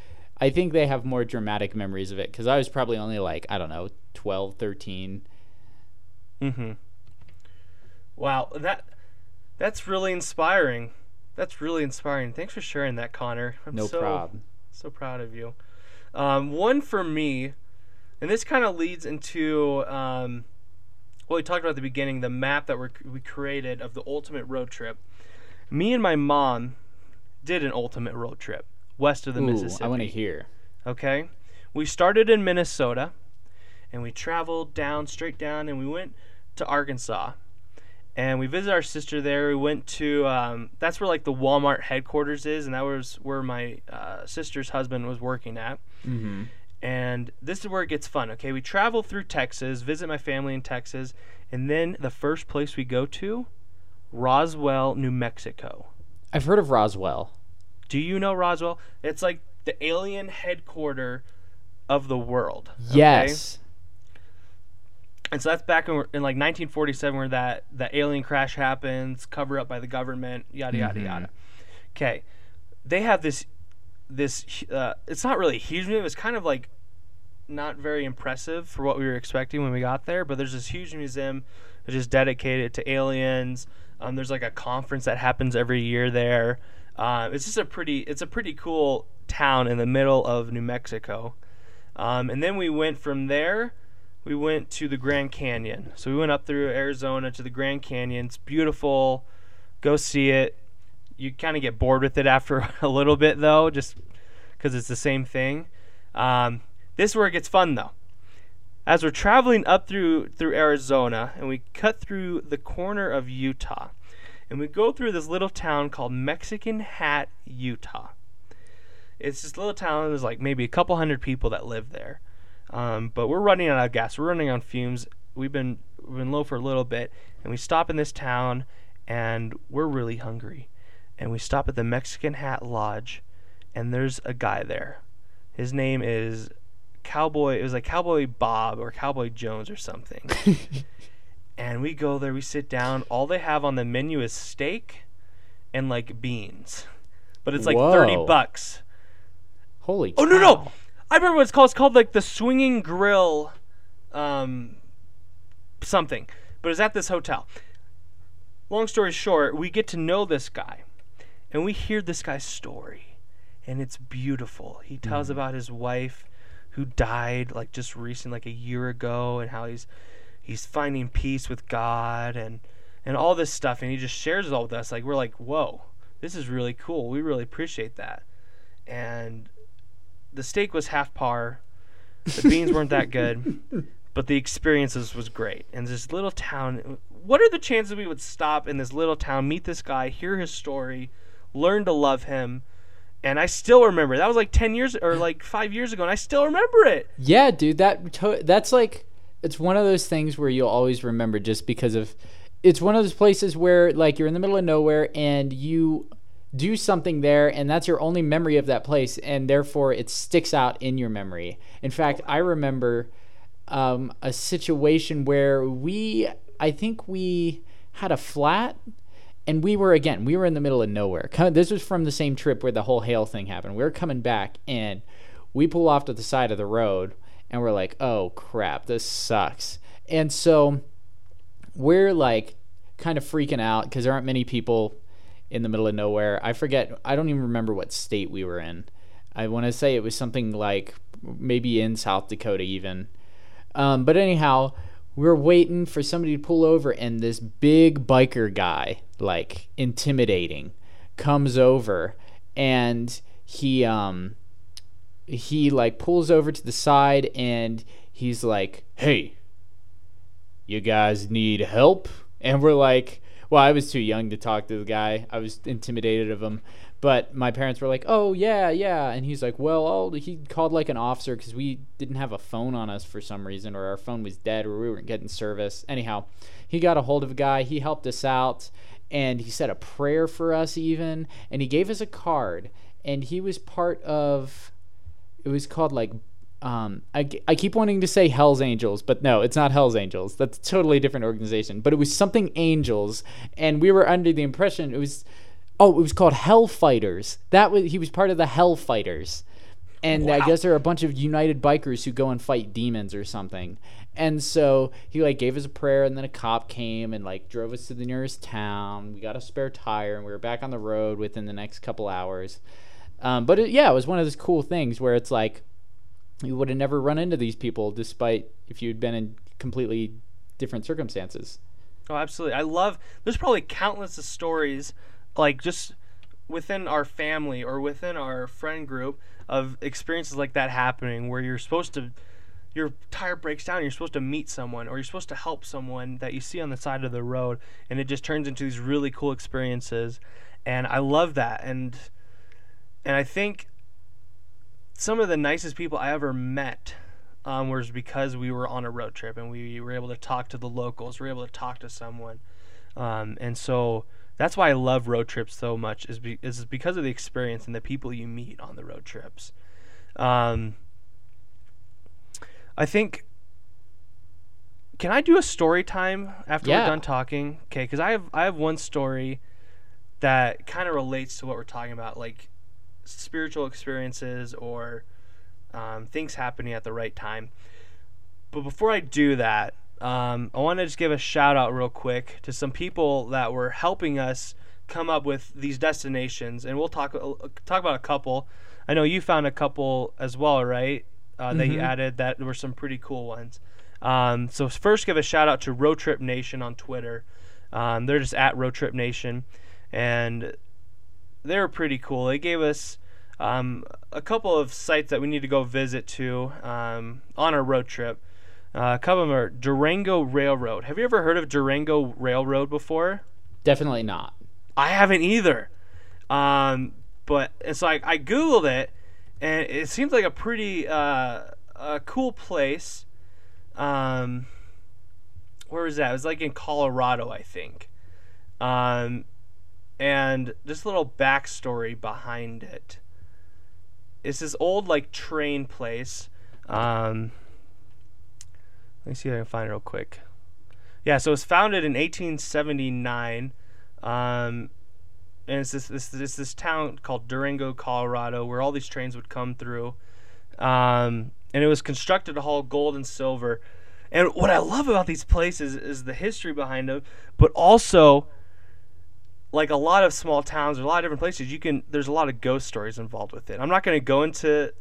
I think they have more dramatic memories of it because I was probably only like, I don't know, twelve, thirteen. Mm-hmm. Wow, that that's really inspiring. That's really inspiring. Thanks for sharing that, Connor. I'm no so, problem. So proud of you. Um, one for me, and this kind of leads into um, what we talked about at the beginning, the map that we're, we created of the ultimate road trip. Me and my mom did an ultimate road trip west of the Ooh, Mississippi. I want to hear. Okay. We started in Minnesota. And we traveled down, straight down, and we went to Arkansas. And we visited our sister there. We went to, um, that's where like the Walmart headquarters is, and that was where my uh, sister's husband was working at. Mm-hmm. And this is where it gets fun, okay? We travel through Texas, visit my family in Texas, and then the first place we go to, Roswell, New Mexico. I've heard of Roswell. Do you know Roswell? It's like the alien headquarters of the world. Okay? Yes. And so that's back in, in like nineteen forty-seven where that, that alien crash happens, cover up by the government, yada, yada, mm-hmm. yada. Okay. They have this, this uh, it's not really huge. It was kind of like not very impressive for what we were expecting when we got there. But there's this huge museum that's just dedicated to aliens. Um, there's like a conference that happens every year there. Uh, it's just a pretty, it's a pretty cool town in the middle of New Mexico. Um, and then we went from there, we went to the Grand Canyon. So we went up through Arizona to the Grand Canyon. It's beautiful. Go see it. You kind of get bored with it after a little bit, though, just because it's the same thing. Um, this is where it gets fun, though. As we're traveling up through through Arizona, and we cut through the corner of Utah, and we go through this little town called Mexican Hat, Utah. It's this little town. There's like maybe a couple hundred people that live there, um, but we're running out of gas. We're running on fumes. We've been we've been low for a little bit, and we stop in this town, and we're really hungry, and we stop at the Mexican Hat Lodge, and there's a guy there. His name is Cowboy. It was like Cowboy Bob or Cowboy Jones or something. And we go there, we sit down. All they have on the menu is steak and like beans, but it's like Whoa. thirty bucks. Holy cow. Oh no no! I remember what it's called. It's called like the Swinging Grill, um, something. But it's at this hotel. Long story short, we get to know this guy, and we hear this guy's story, and it's beautiful. He tells mm. about his wife, who died like just recent, like a year ago, and how he's he's finding peace with God and and all this stuff, and he just shares it all with us. Like we're like, whoa, this is really cool. We really appreciate that. And the steak was half par, the beans weren't that good, but the experiences was great. And this little town, what are the chances we would stop in this little town, meet this guy, hear his story, learn to love him? And I still remember. That was like ten years or like five years ago, and I still remember it. Yeah, dude, that to- that's like, it's one of those things where you'll always remember just because of, it's one of those places where like you're in the middle of nowhere and you do something there, and that's your only memory of that place, and therefore it sticks out in your memory. In fact, I remember um, a situation where we, I think we had a flat. And we were, again, we were in the middle of nowhere. This was from the same trip where the whole hail thing happened. We were coming back, and we pull off to the side of the road, and we're like, oh, crap, this sucks. And so we're, like, kind of freaking out because there aren't many people in the middle of nowhere. I forget. I don't even remember what state we were in. I want to say it was something like maybe in South Dakota even. Um, but anyhow, we're waiting for somebody to pull over, and this big biker guy, like intimidating, comes over, and he um he like pulls over to the side, and he's like, hey, you guys need help? And we're like, well, I was too young to talk to the guy. I was intimidated of him. But my parents were like, oh, yeah, yeah. And he's like, well, I'll, he called like an officer because we didn't have a phone on us for some reason, or our phone was dead, or we weren't getting service. Anyhow, he got a hold of a guy. He helped us out, and he said a prayer for us even. And he gave us a card, and he was part of – it was called like um, – I, I keep wanting to say Hell's Angels, but no, it's not Hell's Angels. That's a totally different organization. But it was something Angels, and we were under the impression it was – oh, it was called Hell Fighters. That was he was part of the Hell Fighters, and wow. I guess there are a bunch of united bikers who go and fight demons or something. And so he like gave us a prayer, and then a cop came and like drove us to the nearest town. We got a spare tire, and we were back on the road within the next couple hours. Um, but it, yeah, it was one of those cool things where it's like you would have never run into these people, despite if you'd been in completely different circumstances. Oh, absolutely! I love. There's probably countless of stories. Like just within our family or within our friend group of experiences like that happening where you're supposed to, your tire breaks down, and you're supposed to meet someone or you're supposed to help someone that you see on the side of the road, and it just turns into these really cool experiences. And I love that. And, and I think some of the nicest people I ever met um, was because we were on a road trip and we were able to talk to the locals, we were able to talk to someone. Um, and so... That's why I love road trips so much, is, be, is because of the experience and the people you meet on the road trips. Um, I think, can I do a story time after yeah. we're done talking? Okay, because I have, I have one story that kind of relates to what we're talking about, like spiritual experiences or um, things happening at the right time. But before I do that, Um, I want to just give a shout out real quick to some people that were helping us come up with these destinations, and we'll talk talk about a couple. I know you found a couple as well, right? Uh, that mm-hmm. you added that were some pretty cool ones. Um, so first, give a shout out to Road Trip Nation on Twitter. Um, they're just at Road Trip Nation, and they were pretty cool. They gave us um, a couple of sites that we need to go visit to um, on our road trip. Uh, a couple of them are Durango Railroad. Have you ever heard of Durango Railroad before? Definitely not. I haven't either. Um, but it's like I Googled it, and it seems like a pretty uh, a cool place. Um, where was that? It was like in Colorado, I think. Um, and this little backstory behind it. It's this old like train place. Um, let me see if I can find it real quick. Yeah, so it was founded in eighteen seventy-nine. Um, and it's this, this this this town called Durango, Colorado, where all these trains would come through. Um, and it was constructed to haul gold and silver. And what I love about these places is the history behind them, but also, like a lot of small towns or a lot of different places, you can there's a lot of ghost stories involved with it. I'm not going to go into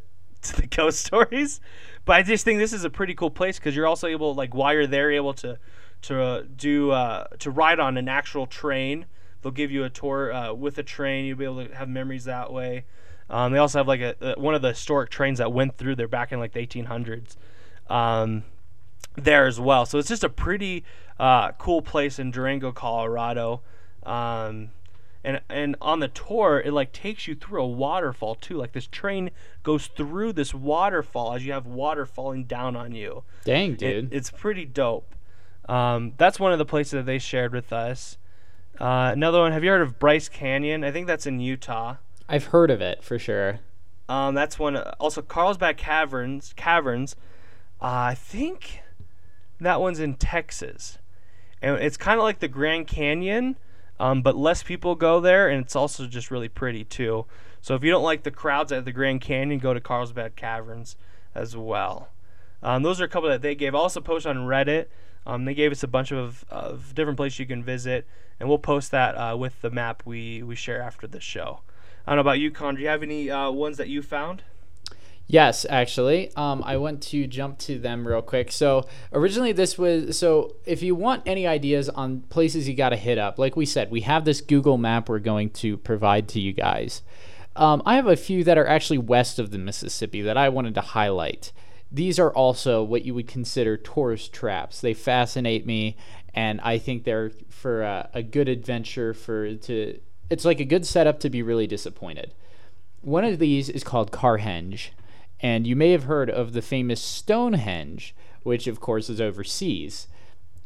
to the ghost stories, but I just think this is a pretty cool place because you're also able, like while you're there, you're able to to uh, do uh, to ride on an actual train. They'll give you a tour uh, with a train. You'll be able to have memories that way. Um, they also have like a, a one of the historic trains that went through there back in like the eighteen hundreds um, there as well. So it's just a pretty uh, cool place in Durango, Colorado. Um, and and on the tour, it like takes you through a waterfall too. Like this train goes through this waterfall as you have water falling down on you. Dang, dude, it, it's pretty dope. Um, that's one of the places that they shared with us. Uh, another one, have you heard of Bryce Canyon? I think that's in Utah. I've heard of it for sure. Um, that's one. Also, Carlsbad Caverns. Caverns. Uh, I think that one's in Texas, and it's kind of like the Grand Canyon, um, but less people go there, and it's also just really pretty too. So if you don't like the crowds at the Grand Canyon, go to Carlsbad Caverns as well. Um, those are a couple that they gave. I also post on Reddit. Um, they gave us a bunch of, of different places you can visit, and we'll post that uh, with the map we, we share after the show. I don't know about you, Con. Do you have any uh, ones that you found? Yes, actually. Um, I want to jump to them real quick. So originally this was, so if you want any ideas on places you got to hit up, like we said, we have this Google map we're going to provide to you guys. Um, I have a few that are actually west of the Mississippi that I wanted to highlight. These are also what you would consider tourist traps. They fascinate me, and I think they're for a, a good adventure for to. It's like a good setup to be really disappointed. One of these is called Carhenge, and you may have heard of the famous Stonehenge, which of course is overseas.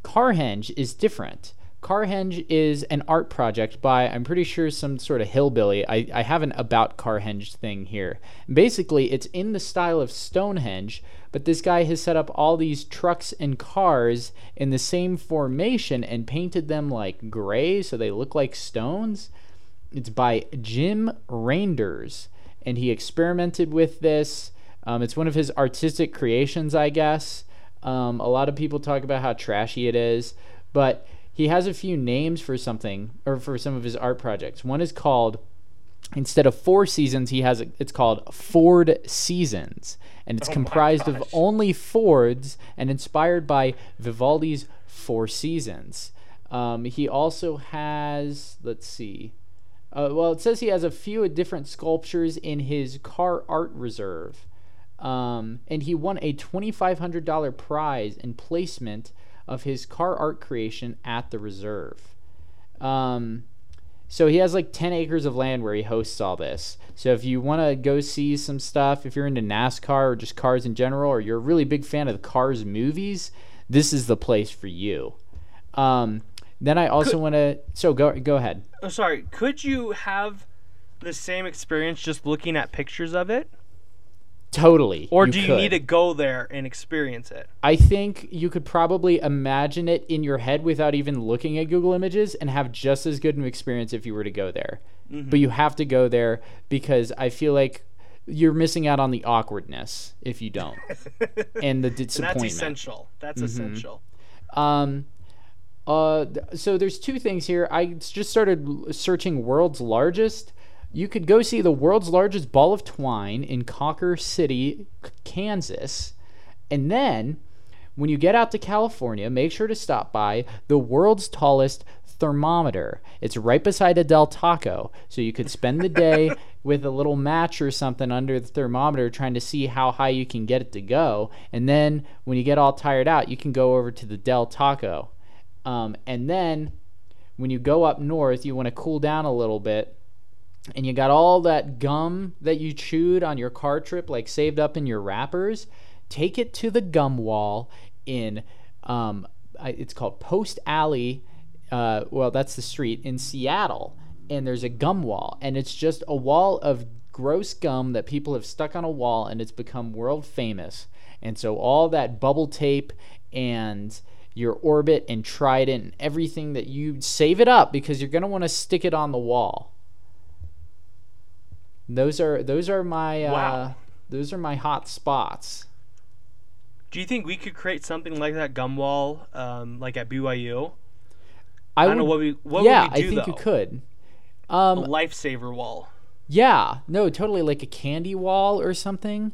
Carhenge is different. Carhenge is an art project by, I'm pretty sure, some sort of hillbilly. I, I have an about Carhenge thing here. Basically, it's in the style of Stonehenge, but this guy has set up all these trucks and cars in the same formation and painted them like gray so they look like stones. It's by Jim Reinders, and he experimented with this. Um, it's one of his artistic creations, I guess. Um, a lot of people talk about how trashy it is, but he has a few names for something, or for some of his art projects. One is called, instead of four seasons, he has a, it's called Ford Seasons, and it's oh comprised of only Fords and inspired by Vivaldi's Four Seasons. Um, he also has, let's see, uh, well, it says he has a few different sculptures in his car art reserve, um, and he won a twenty-five hundred dollars prize in placement of his car art creation at the reserve. Um, so he has like ten acres of land where he hosts all this. So if you want to go see some stuff, if you're into NASCAR or just cars in general, or you're a really big fan of the Cars movies, this is the place for you. Um, then I also want to, so go go ahead. I'm sorry, could you have the same experience just looking at pictures of it? Totally. Or do you need to go there and experience it? I think you could probably imagine it in your head without even looking at Google Images and have just as good an experience if you were to go there. Mm-hmm. But you have to go there because I feel like you're missing out on the awkwardness if you don't. And the disappointment. And that's essential. That's mm-hmm. essential. Um, Uh, so there's two things here. I just started searching world's largest. You could go see the world's largest ball of twine in Cocker City, Kansas. And then when you get out to California, make sure to stop by the world's tallest thermometer. It's right beside a Del Taco. So you could spend the day with a little match or something under the thermometer trying to see how high you can get it to go. And then when you get all tired out, you can go over to the Del Taco. Um, and then when you go up north, you want to cool down a little bit, and you got all that gum that you chewed on your car trip, like saved up in your wrappers, take it to the gum wall in, um, it's called Post Alley, uh, well, that's the street in Seattle, and there's a gum wall, and it's just a wall of gross gum that people have stuck on a wall, and it's become world famous. And so all that bubble tape and your Orbit and Trident and everything that you save it up, because you're going to want to stick it on the wall. Those are those are my uh, wow. Those are my hot spots. Do you think we could create something like that gum wall, um, like at B Y U? I, I don't would, know what we what yeah, would we do though. Yeah, I think though? you could. Um, a lifesaver wall. Yeah, no, totally, like a candy wall or something.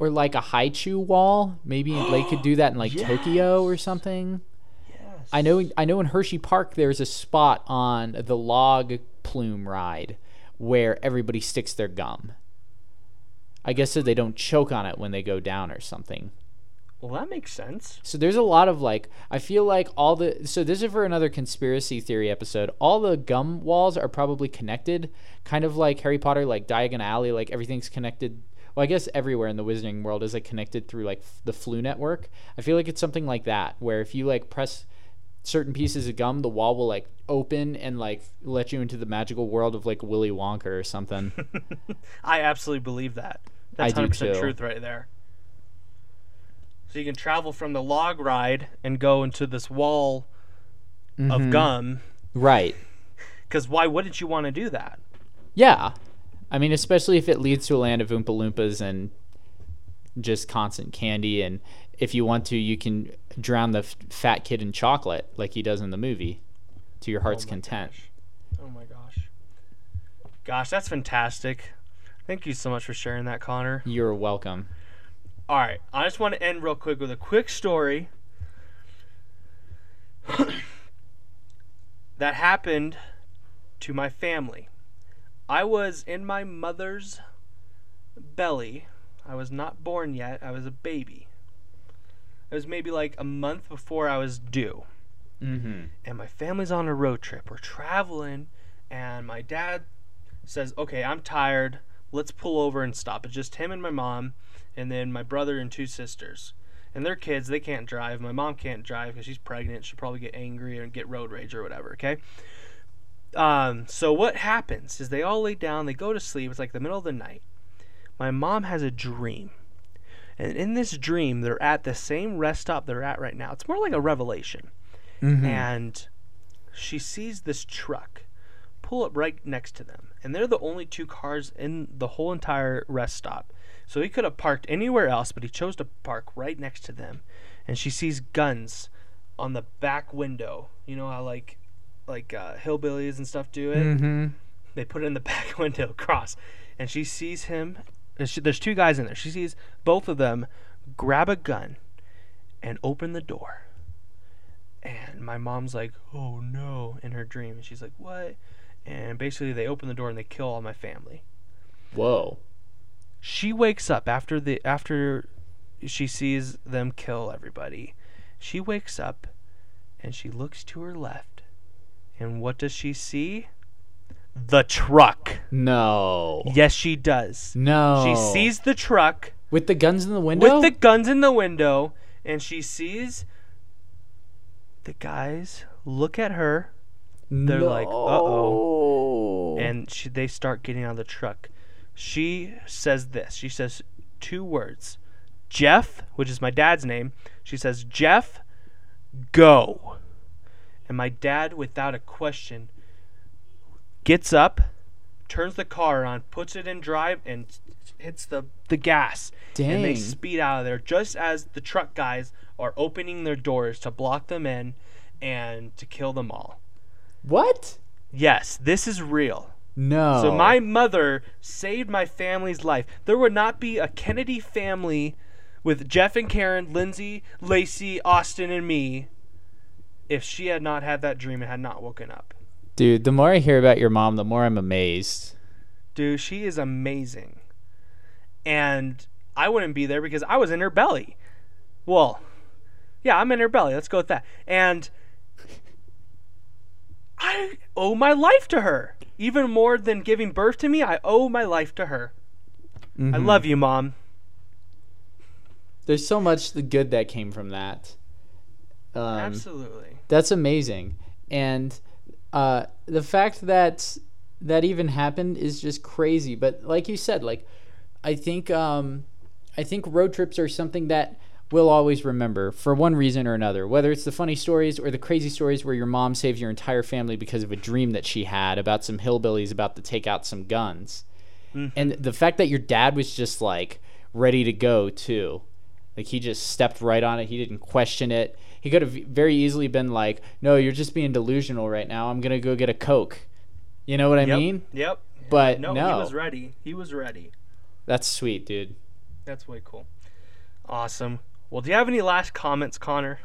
Or like a haichu wall. Maybe they could do that in like yes. Tokyo or something. Yes. I know I know in Hershey Park there's a spot on the log plume ride where everybody sticks their gum. I guess so they don't choke on it when they go down or something. Well, that makes sense. So there's a lot of like, I feel like all the, so this is for another conspiracy theory episode. All the gum walls are probably connected, kind of like Harry Potter, like Diagon Alley, like everything's connected. Well, I guess everywhere in the Wizarding World is like connected through like the flu network. I feel like it's something like that, where if you like press certain pieces of gum, the wall will like open and like let you into the magical world of like Willy Wonka or something. I absolutely believe that. That's I one hundred percent do too. Truth right there. So you can travel from the log ride and go into this wall mm-hmm. of gum. Right. Because why wouldn't you want to do that? Yeah. I mean, especially if it leads to a land of Oompa Loompas and just constant candy, and if you want to, you can drown the f fat kid in chocolate like he does in the movie to your heart's oh content. Gosh. Oh my gosh. Gosh, that's fantastic. Thank you so much for sharing that, Connor. You're welcome. All right, I just want to end real quick with a quick story that happened to my family. I was in my mother's belly. I was not born yet. I was a baby. It was maybe like a month before I was due. Mm-hmm. And my family's on a road trip. We're traveling, and my dad says, okay, I'm tired. Let's pull over and stop. It's just him and my mom, and then my brother and two sisters. And their kids, they can't drive. My mom can't drive because she's pregnant. She'll probably get angry and get road rage or whatever, okay? Um, so what happens is they all lay down, they go to sleep, it's like the middle of the night. My mom has a dream. And in this dream, they're at the same rest stop they're at right now. It's more like a revelation. Mm-hmm. And she sees this truck pull up right next to them. And they're the only two cars in the whole entire rest stop. So he could have parked anywhere else, but he chose to park right next to them. And she sees guns on the back window. You know how like... like uh, hillbillies and stuff do it. Mm-hmm. They put it in the back window across, and she sees him. She, there's two guys in there. She sees both of them grab a gun and open the door. And my mom's like, "Oh no!" in her dream, and she's like, "What?" And basically, they open the door and they kill all my family. Whoa. She wakes up after the after she sees them kill everybody. She wakes up, and she looks to her left. And what does she see? The truck. No. Yes, she does. No. She sees the truck. With the guns in the window? With the guns in the window. And she sees the guys look at her. They're no. like, uh-oh. And she, they start getting out of the truck. She says this. She says two words. Jeff, which is my dad's name. She says, Jeff, go. And my dad, without a question, gets up, turns the car on, puts it in drive, and hits the, the gas. Dang. And they speed out of there just as the truck guys are opening their doors to block them in. and to kill them all. What? Yes, this is real. No. So my mother saved my family's life. There would not be a Kennedy family with Jeff and Karen, Lindsay, Lacey, Austin, and me if she had not had that dream and had not woken up. Dude, the more I hear about your mom, the more I'm amazed. Dude, she is amazing. And I wouldn't be there because I was in her belly. Well, yeah, I'm in her belly. Let's go with that. And I owe my life to her. Even more than giving birth to me, I owe my life to her. Mm-hmm. I love you, Mom. There's so much the good that came from that. Um, Absolutely. That's amazing. And uh, the fact that that even happened is just crazy. But like you said, like I think um, I think road trips are something that we'll always remember for one reason or another, whether it's the funny stories or the crazy stories where your mom saves your entire family because of a dream that she had about some hillbillies about to take out some guns. Mm-hmm. And the fact that your dad was just like ready to go too. Like he just stepped right on it. He didn't question it. He could have very easily been like, no, you're just being delusional right now. I'm going to go get a Coke. You know what I yep. mean? Yep. But no, no, he was ready. He was ready. That's sweet, dude. That's way cool. Awesome. Well, do you have any last comments, Connor?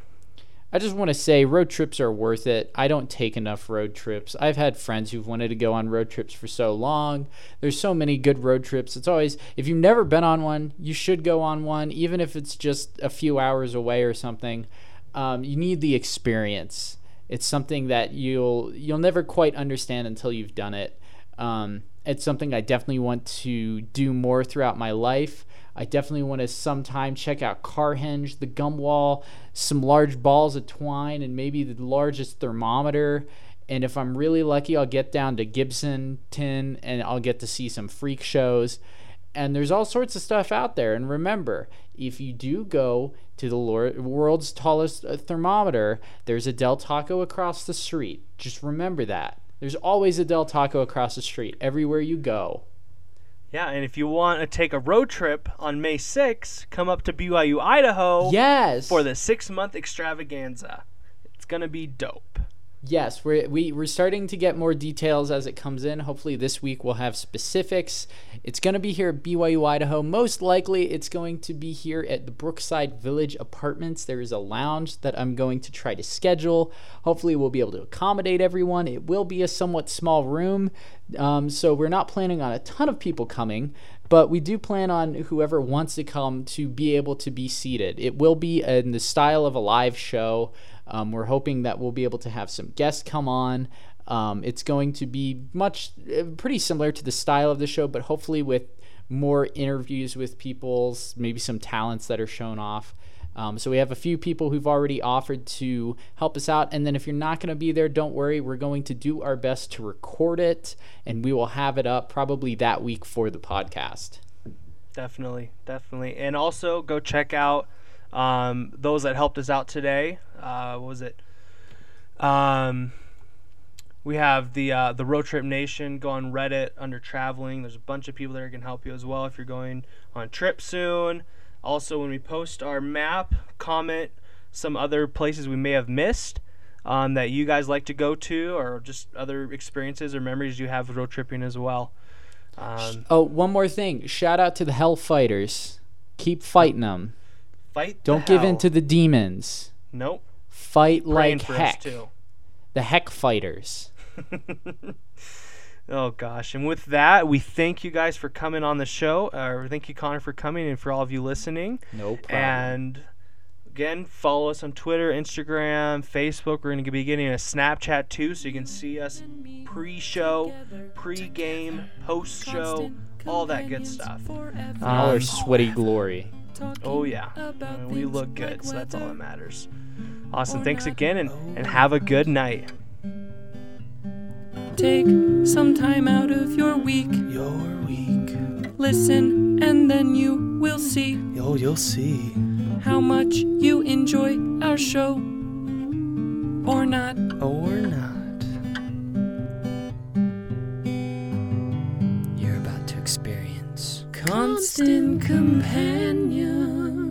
I just want to say road trips are worth it. I don't take enough road trips. I've had friends who've wanted to go on road trips for so long. There's so many good road trips. It's always, if you've never been on one, you should go on one, even if it's just a few hours away or something. Um, you need the experience. It's something that you'll you'll never quite understand until you've done it. Um, it's something I definitely want to do more throughout my life. I definitely want to sometime check out Carhenge, the gum wall, some large balls of twine, and maybe the largest thermometer. And if I'm really lucky, I'll get down to Gibsonton and I'll get to see some freak shows. And there's all sorts of stuff out there. And remember, if you do go to the world's tallest thermometer, there's a Del Taco across the street. Just remember that. There's always a Del Taco across the street everywhere you go. Yeah, and if you want to take a road trip on May sixth, come up to B Y U, Idaho yes. for the six-month extravaganza. It's going to be dope. Yes, we're, we, we're starting to get more details as it comes in. Hopefully this week we'll have specifics. It's going to be here at B Y U, Idaho. Most likely it's going to be here at the Brookside Village Apartments. There is a lounge that I'm going to try to schedule. Hopefully we'll be able to accommodate everyone. It will be a somewhat small room, um, so we're not planning on a ton of people coming, but we do plan on whoever wants to come to be able to be seated. It will be in the style of a live show. Um, we're hoping that we'll be able to have some guests come on. Um, it's going to be much, pretty similar to the style of the show, but hopefully with more interviews with people, maybe some talents that are shown off. Um, so we have a few people who've already offered to help us out. And then if you're not going to be there, don't worry. We're going to do our best to record it, and we will have it up probably that week for the podcast. Definitely, definitely. And also go check out Um, those that helped us out today. Uh, what was it? Um, we have the uh, the Road Trip Nation. Go on Reddit under traveling. There's a bunch of people there can help you as well if you're going on a trip soon. Also, when we post our map, comment some other places we may have missed um, that you guys like to go to, or just other experiences or memories you have road tripping as well. Um, oh, one more thing. Shout out to the Hell Fighters. Keep fighting them. Fight Don't give hell. in to the demons. Nope. Fight Praying like heck. Too. The heck fighters. Oh, gosh. And with that, we thank you guys for coming on the show. Uh, thank you, Connor, for coming, and for all of you listening. No problem. And, again, follow us on Twitter, Instagram, Facebook. We're going to be getting a Snapchat, too, so you can see us pre-show, pre-game, post-show, all that good stuff. Um, all our sweaty glory. Oh yeah, I mean, we look good, so that's all that matters. Awesome, thanks again, and, and have a good night. Take some time out of your week. Your week. Listen, and then you will see. Oh, you'll see how much you enjoy our show, or not. Or not. You're about to experience Constant Companion.